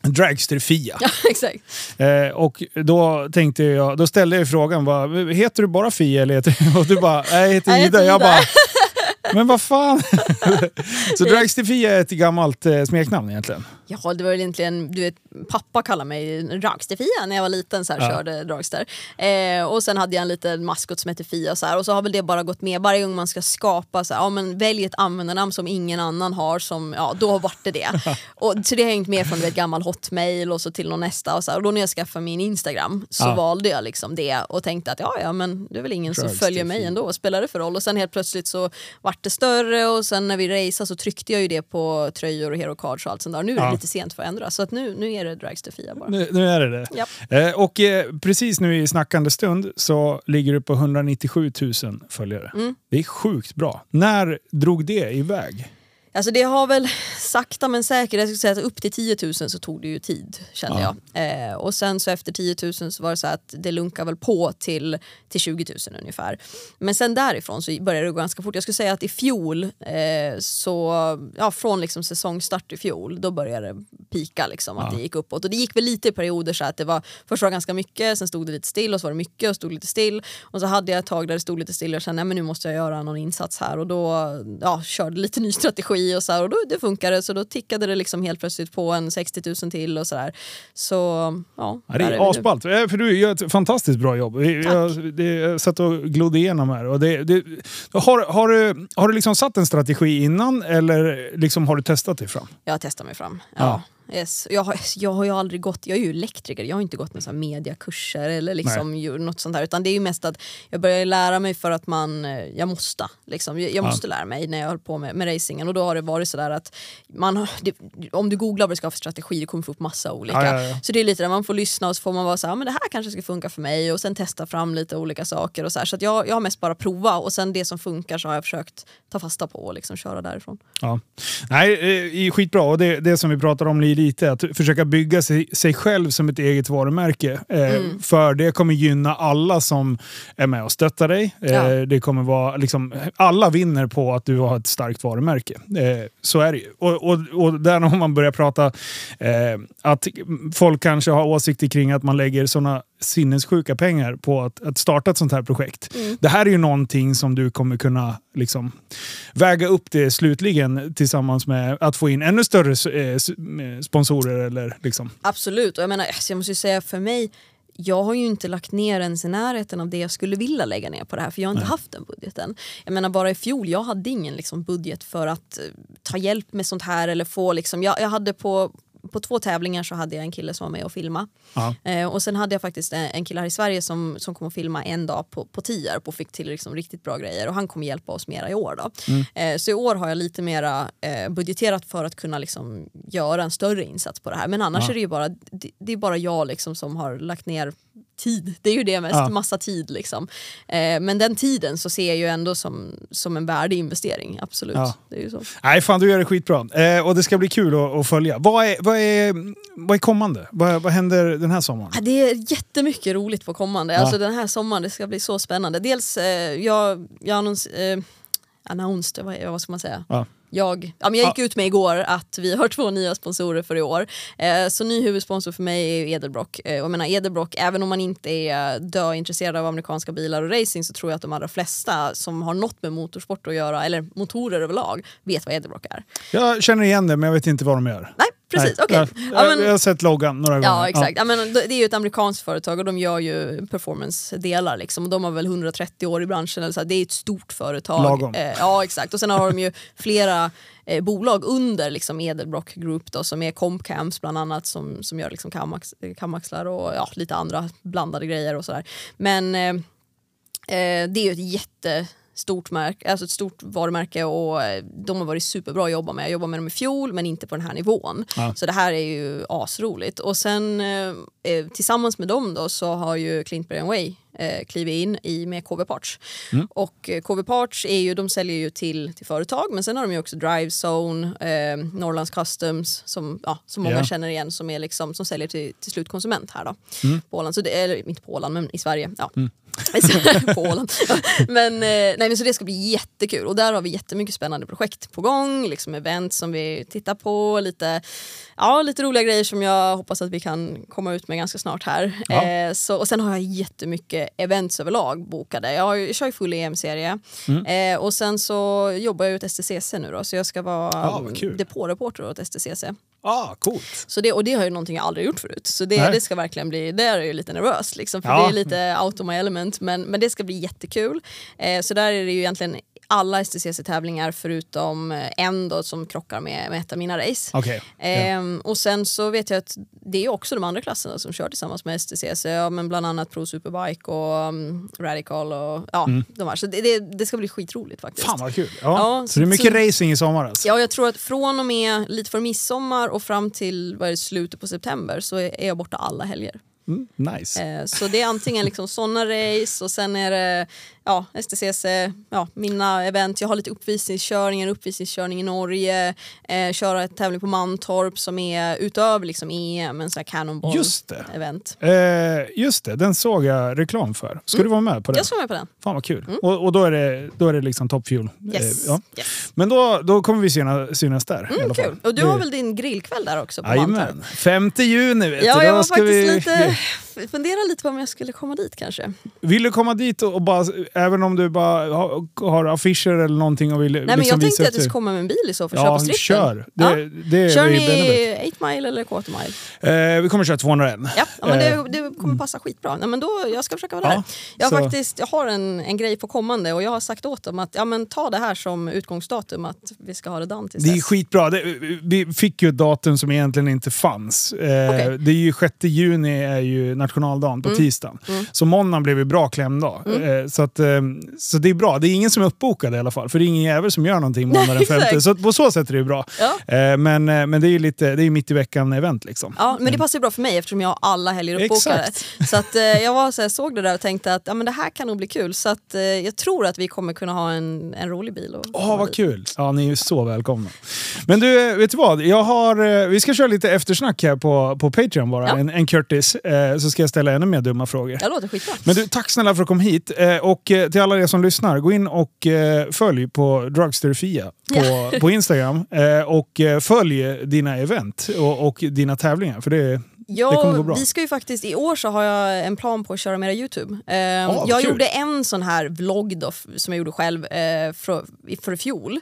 Dragster Fia. Ja, exakt. Och då tänkte jag, då ställde jag frågan, heter du bara Fia eller heter du bara, jag heter Ida. Jag bara... Men vad fan? Så Dragster Fia är ett gammalt smeknamn egentligen. Ja, det var väl egentligen, du vet, pappa kallade mig Dragster Fia när jag var liten, så här körde dragster. Och sen hade jag en liten maskot som hette Fia och så här, och så har väl det bara gått med varje gång man ska skapa så här, men välj ett användarnamn som ingen annan har, som då vart det. Och så det har hängt med från ett gammal hotmail och så till någon nästa och så här, och då när jag skaffade min Instagram så valde jag liksom det och tänkte att men det är väl ingen Dragster som följer mig ändå, spelar det för roll? Och sen helt plötsligt så vart det större, och sen när vi raceade så tryckte jag ju det på tröjor och hero cards och allt sånt där. Nu är det lite sent för att ändra, så att nu är det Dragster Fia bara. Nu är det. Yep. Och precis nu i snackande stund så ligger du på 197 000 följare. Det är sjukt bra. När drog det iväg? Alltså det har väl sakta men säkert, jag skulle säga att upp till 10 000 så tog det ju tid, kände jag. Och sen så efter 10 000 så var det så att det lunkar väl på till 20 000 ungefär. Men sen därifrån så började det gå ganska fort. Jag skulle säga att i fjol från liksom säsongstart i fjol, då började det pika liksom, att det gick uppåt. Och det gick väl lite i perioder så att det var, först var det ganska mycket, sen stod det lite still, och så var det mycket och stod lite still. Och så hade jag ett tag där det stod lite still och jag kände, nej men nu måste jag göra någon insats här. Och då körde lite ny strategi och så här, och då det funkade, så då tickade det liksom helt plötsligt på en 60 000 till och sådär. Så det är asballt. För du gör ett fantastiskt bra jobb. Jag satt och glodde igenom här. Och har du liksom satt en strategi innan, eller liksom har du testat dig fram? Jag har testat mig fram, ja. Yes. Jag har ju aldrig gått, jag är ju elektriker, jag har inte gått några mediakurser eller liksom något sånt här, utan det är ju mest att jag började lära mig för att jag måste lära mig när jag höll på med racingen. Och då har det varit sådär att om du googlar vad det ska för strategi, det kommer få upp massa olika, så det är lite där man får lyssna och så får man vara såhär, men det här kanske ska funka för mig, och sen testa fram lite olika saker och så att jag har mest bara prova, och sen det som funkar så har jag försökt ta fasta på och liksom köra därifrån. Ja. Nej, skitbra. Och det som vi pratar om lite, att försöka bygga sig själv som ett eget varumärke. För det kommer gynna alla som är med och stöttar dig. Det kommer vara liksom, alla vinner på att du har ett starkt varumärke. Så är det ju. Och där om man börjar prata att folk kanske har åsikter kring att man lägger sådana sinnessjuka pengar på att starta ett sånt här projekt. Det här är ju någonting som du kommer kunna liksom väga upp det slutligen tillsammans med att få in ännu större sponsorer eller liksom. Absolut, och jag menar, jag måste ju säga, för mig, jag har ju inte lagt ner ens i närheten av det jag skulle vilja lägga ner på det här, för jag har inte haft den budgeten. Jag menar, bara i fjol, jag hade ingen liksom budget för att ta hjälp med sånt här eller få liksom, jag hade på 2 tävlingar så hade jag en kille som var med och filma. Och sen hade jag faktiskt en kille här i Sverige som kom och filma en dag på Tierp och fick till liksom riktigt bra grejer, och han kommer hjälpa oss mera i år då. Så i år har jag lite mera budgeterat för att kunna liksom göra en större insats på det här, men annars är det ju bara det är bara jag liksom som har lagt ner tid, det är ju det mest, massa tid liksom. Men den tiden så ser jag ju ändå som en värdig investering, absolut. Det är ju så. Nej fan, du gör det skitbra. Och det ska bli kul att följa. Vad är kommande? Vad händer den här sommaren? Det är jättemycket roligt på kommande. Alltså den här sommaren, det ska bli så spännande. Dels jag gick ut med igår att vi har 2 nya sponsorer för i år. Så ny huvudsponsor för mig är Edelbrock. Jag menar, Edelbrock, även om man inte är intresserad av amerikanska bilar och racing, så tror jag att de allra flesta som har något med motorsport att göra, eller motorer överlag, vet vad Edelbrock är. Jag känner igen det, men jag vet inte vad de gör. Nej. Precis, okej. Okay. Jag har sett loggan några gånger. Ja, exakt. Ja. Men det är ju ett amerikanskt företag och de gör ju performance-delar liksom. Och de har väl 130 år i branschen. Eller så. Det är ett stort företag. Lagom. Ja, exakt. Och sen har de ju flera bolag under liksom Edelbrock Group då, som är Comp Cams bland annat, som gör liksom kamaxlar och lite andra blandade grejer och sådär. Men det är ju ett ett stort varumärke, och de har varit superbra att jobba med. Jag jobbade med dem i fjol, men inte på den här nivån. Så det här är ju asroligt. Och sen tillsammans med dem då, så har ju Clint Greenway kliva in med KV Parts. Och KV Parts är ju, de säljer ju till företag, men sen har de ju också Drive Zone, Norrlands Customs som många känner igen, som är liksom, som säljer till slutkonsument här då. På Åland, så det, eller inte på Åland, men i Sverige. På Åland. Men så det ska bli jättekul, och där har vi jättemycket spännande projekt på gång, liksom event som vi tittar på, lite roliga grejer som jag hoppas att vi kan komma ut med ganska snart här. Och sen har jag jättemycket events överlag bokade. Jag kör ju full EM-serie. Och sen så jobbar jag åt STCC nu då, så jag ska vara depåreporter åt STCC. Coolt. Så det har ju någonting jag aldrig gjort förut. Så det ska verkligen bli, där är ju lite nervös liksom, för det är lite out of my element, men det ska bli jättekul. Så där är det ju egentligen alla STCC-tävlingar förutom en då, som krockar med ett av mina race. Och sen så vet jag att det är också de andra klasserna som kör tillsammans med STCC, men bland annat Pro Superbike och Radical och de här. Så det ska bli skitroligt faktiskt. Fan vad kul. Så det är mycket racing i sommar alltså. Ja, jag tror att från och med lite för midsommar och fram till slutet på september så är jag borta alla helger. Nice. Så det är antingen liksom såna race, och sen är det ja, STCC, ja, mina event. Jag har lite uppvisningskörning i Norge, köra ett tävling på Mantorp som är utöver liksom EM, en sån här cannonball-event. Just det, den såg jag reklam för. Ska du vara med på den? Jag ska vara med på den. Fan vad kul. Mm. Och då är det liksom Top Fuel. Yes. Ja. Yes. Men då kommer vi synas där. I alla fall. Kul. Och du har väl din grillkväll där också på Mantorp? 5 juni vet du. Ja, jag var faktiskt fundera lite på om jag skulle komma dit kanske. Vill du komma dit och bara, även om du bara har affischer eller någonting och vill visa? Nej, men jag tänkte att du skulle komma med en bil i så för att köra på strippen. Kör. Det kör ni 8 mile eller quarter mile? Vi kommer köra 201. Ja, men det kommer passa skitbra. Nej, men då, jag ska försöka vara där. Jag har en grej på kommande och jag har sagt åt dem att ta det här som utgångsdatum att vi ska ha det dagen tills dess. Det är skitbra. Vi fick ju ett datum som egentligen inte fanns. Okay. Det är ju 6 juni är ju nationaldagen på tisdagen. Så måndagen blev ju bra klämdag. Så det är bra. Det är ingen som är uppbokad i alla fall. För det är ingen jävel som gör någonting månaden 5. Så på så sätt är det ju bra. Ja. Men det är ju mitt i veckan event liksom. Ja, men det passar ju bra för mig eftersom jag har alla helger uppbokade. Exakt. Så att jag såg det där och tänkte att men det här kan nog bli kul. Så att jag tror att vi kommer kunna ha en rolig bil. Vad kul. Ja, ni är ju så välkomna. Men du, vet du vad? Vi ska köra lite eftersnack här på Patreon bara. Ja. En Curtis. Så ska jag ställa ännu mer dumma frågor. Jag låter skitbra. Men du, tack snälla för att du kom hit. Och till alla er som lyssnar, gå in och följ på dragster Fia på Instagram. Och följ dina event och dina tävlingar. För det kommer gå bra. Vi ska ju faktiskt, i år så har jag en plan på att köra mera YouTube. Jag gjorde en sån här vlogg då, som jag gjorde själv för fjol.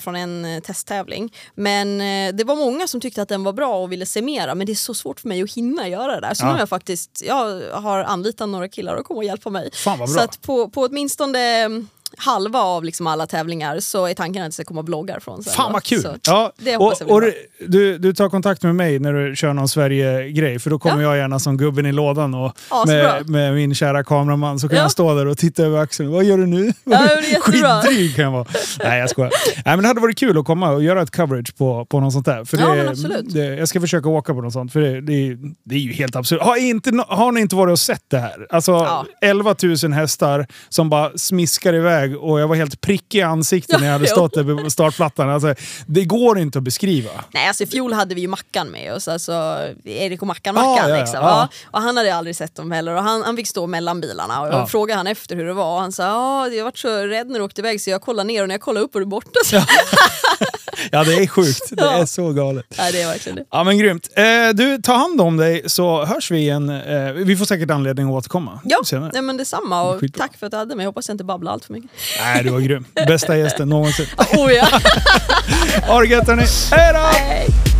Från en testtävling. Men det var många som tyckte att den var bra och ville se mera. Men det är så svårt för mig att hinna göra det där. Så nu har jag faktiskt, har anlitat några killar och kommer att hjälpa mig. Fan vad bra. Så att på åtminstone halva av liksom alla tävlingar så är tanken att det ska komma bloggar från. Fan vad kul! Så det och du tar kontakt med mig när du kör någon Sverige-grej, för då kommer jag gärna som gubben i lådan och med min kära kameraman, så kan jag stå där och titta över axeln. Vad gör du nu? Skitdryg kan jag vara. Nej, jag skojar. Nej, men det hade varit kul att komma och göra ett coverage på något sånt där. För jag ska försöka åka på något sånt, för det är ju helt absurt. Har ni inte varit och sett det här? Alltså 11 000 hästar som bara smiskar iväg, och jag var helt prickig i ansiktet när jag hade stått där på startplattan. Alltså, det går inte att beskriva. Nej, alltså i fjol hade vi ju Mackan med oss. Alltså, Erik och Mackan liksom. Och han hade aldrig sett dem heller. Och han fick stå mellan bilarna. Och jag frågade han efter hur det var. Och han sa, jag var så rädd när du åkte iväg, så jag kollade ner, och när jag kollade upp var du borta. Ja, det är sjukt. Det är så galet. Ja, det är verkligen det. Ja, men grymt. Du, ta hand om dig, så hörs vi igen. Vi får säkert anledning att återkomma. Ja, nej, men detsamma. Och tack för att du hade mig. Jag hoppas jag inte babblar allt för mycket. Nej, du var grym. Bästa gästen någonsin. Ha det gött, hörni. Hej då! Hej!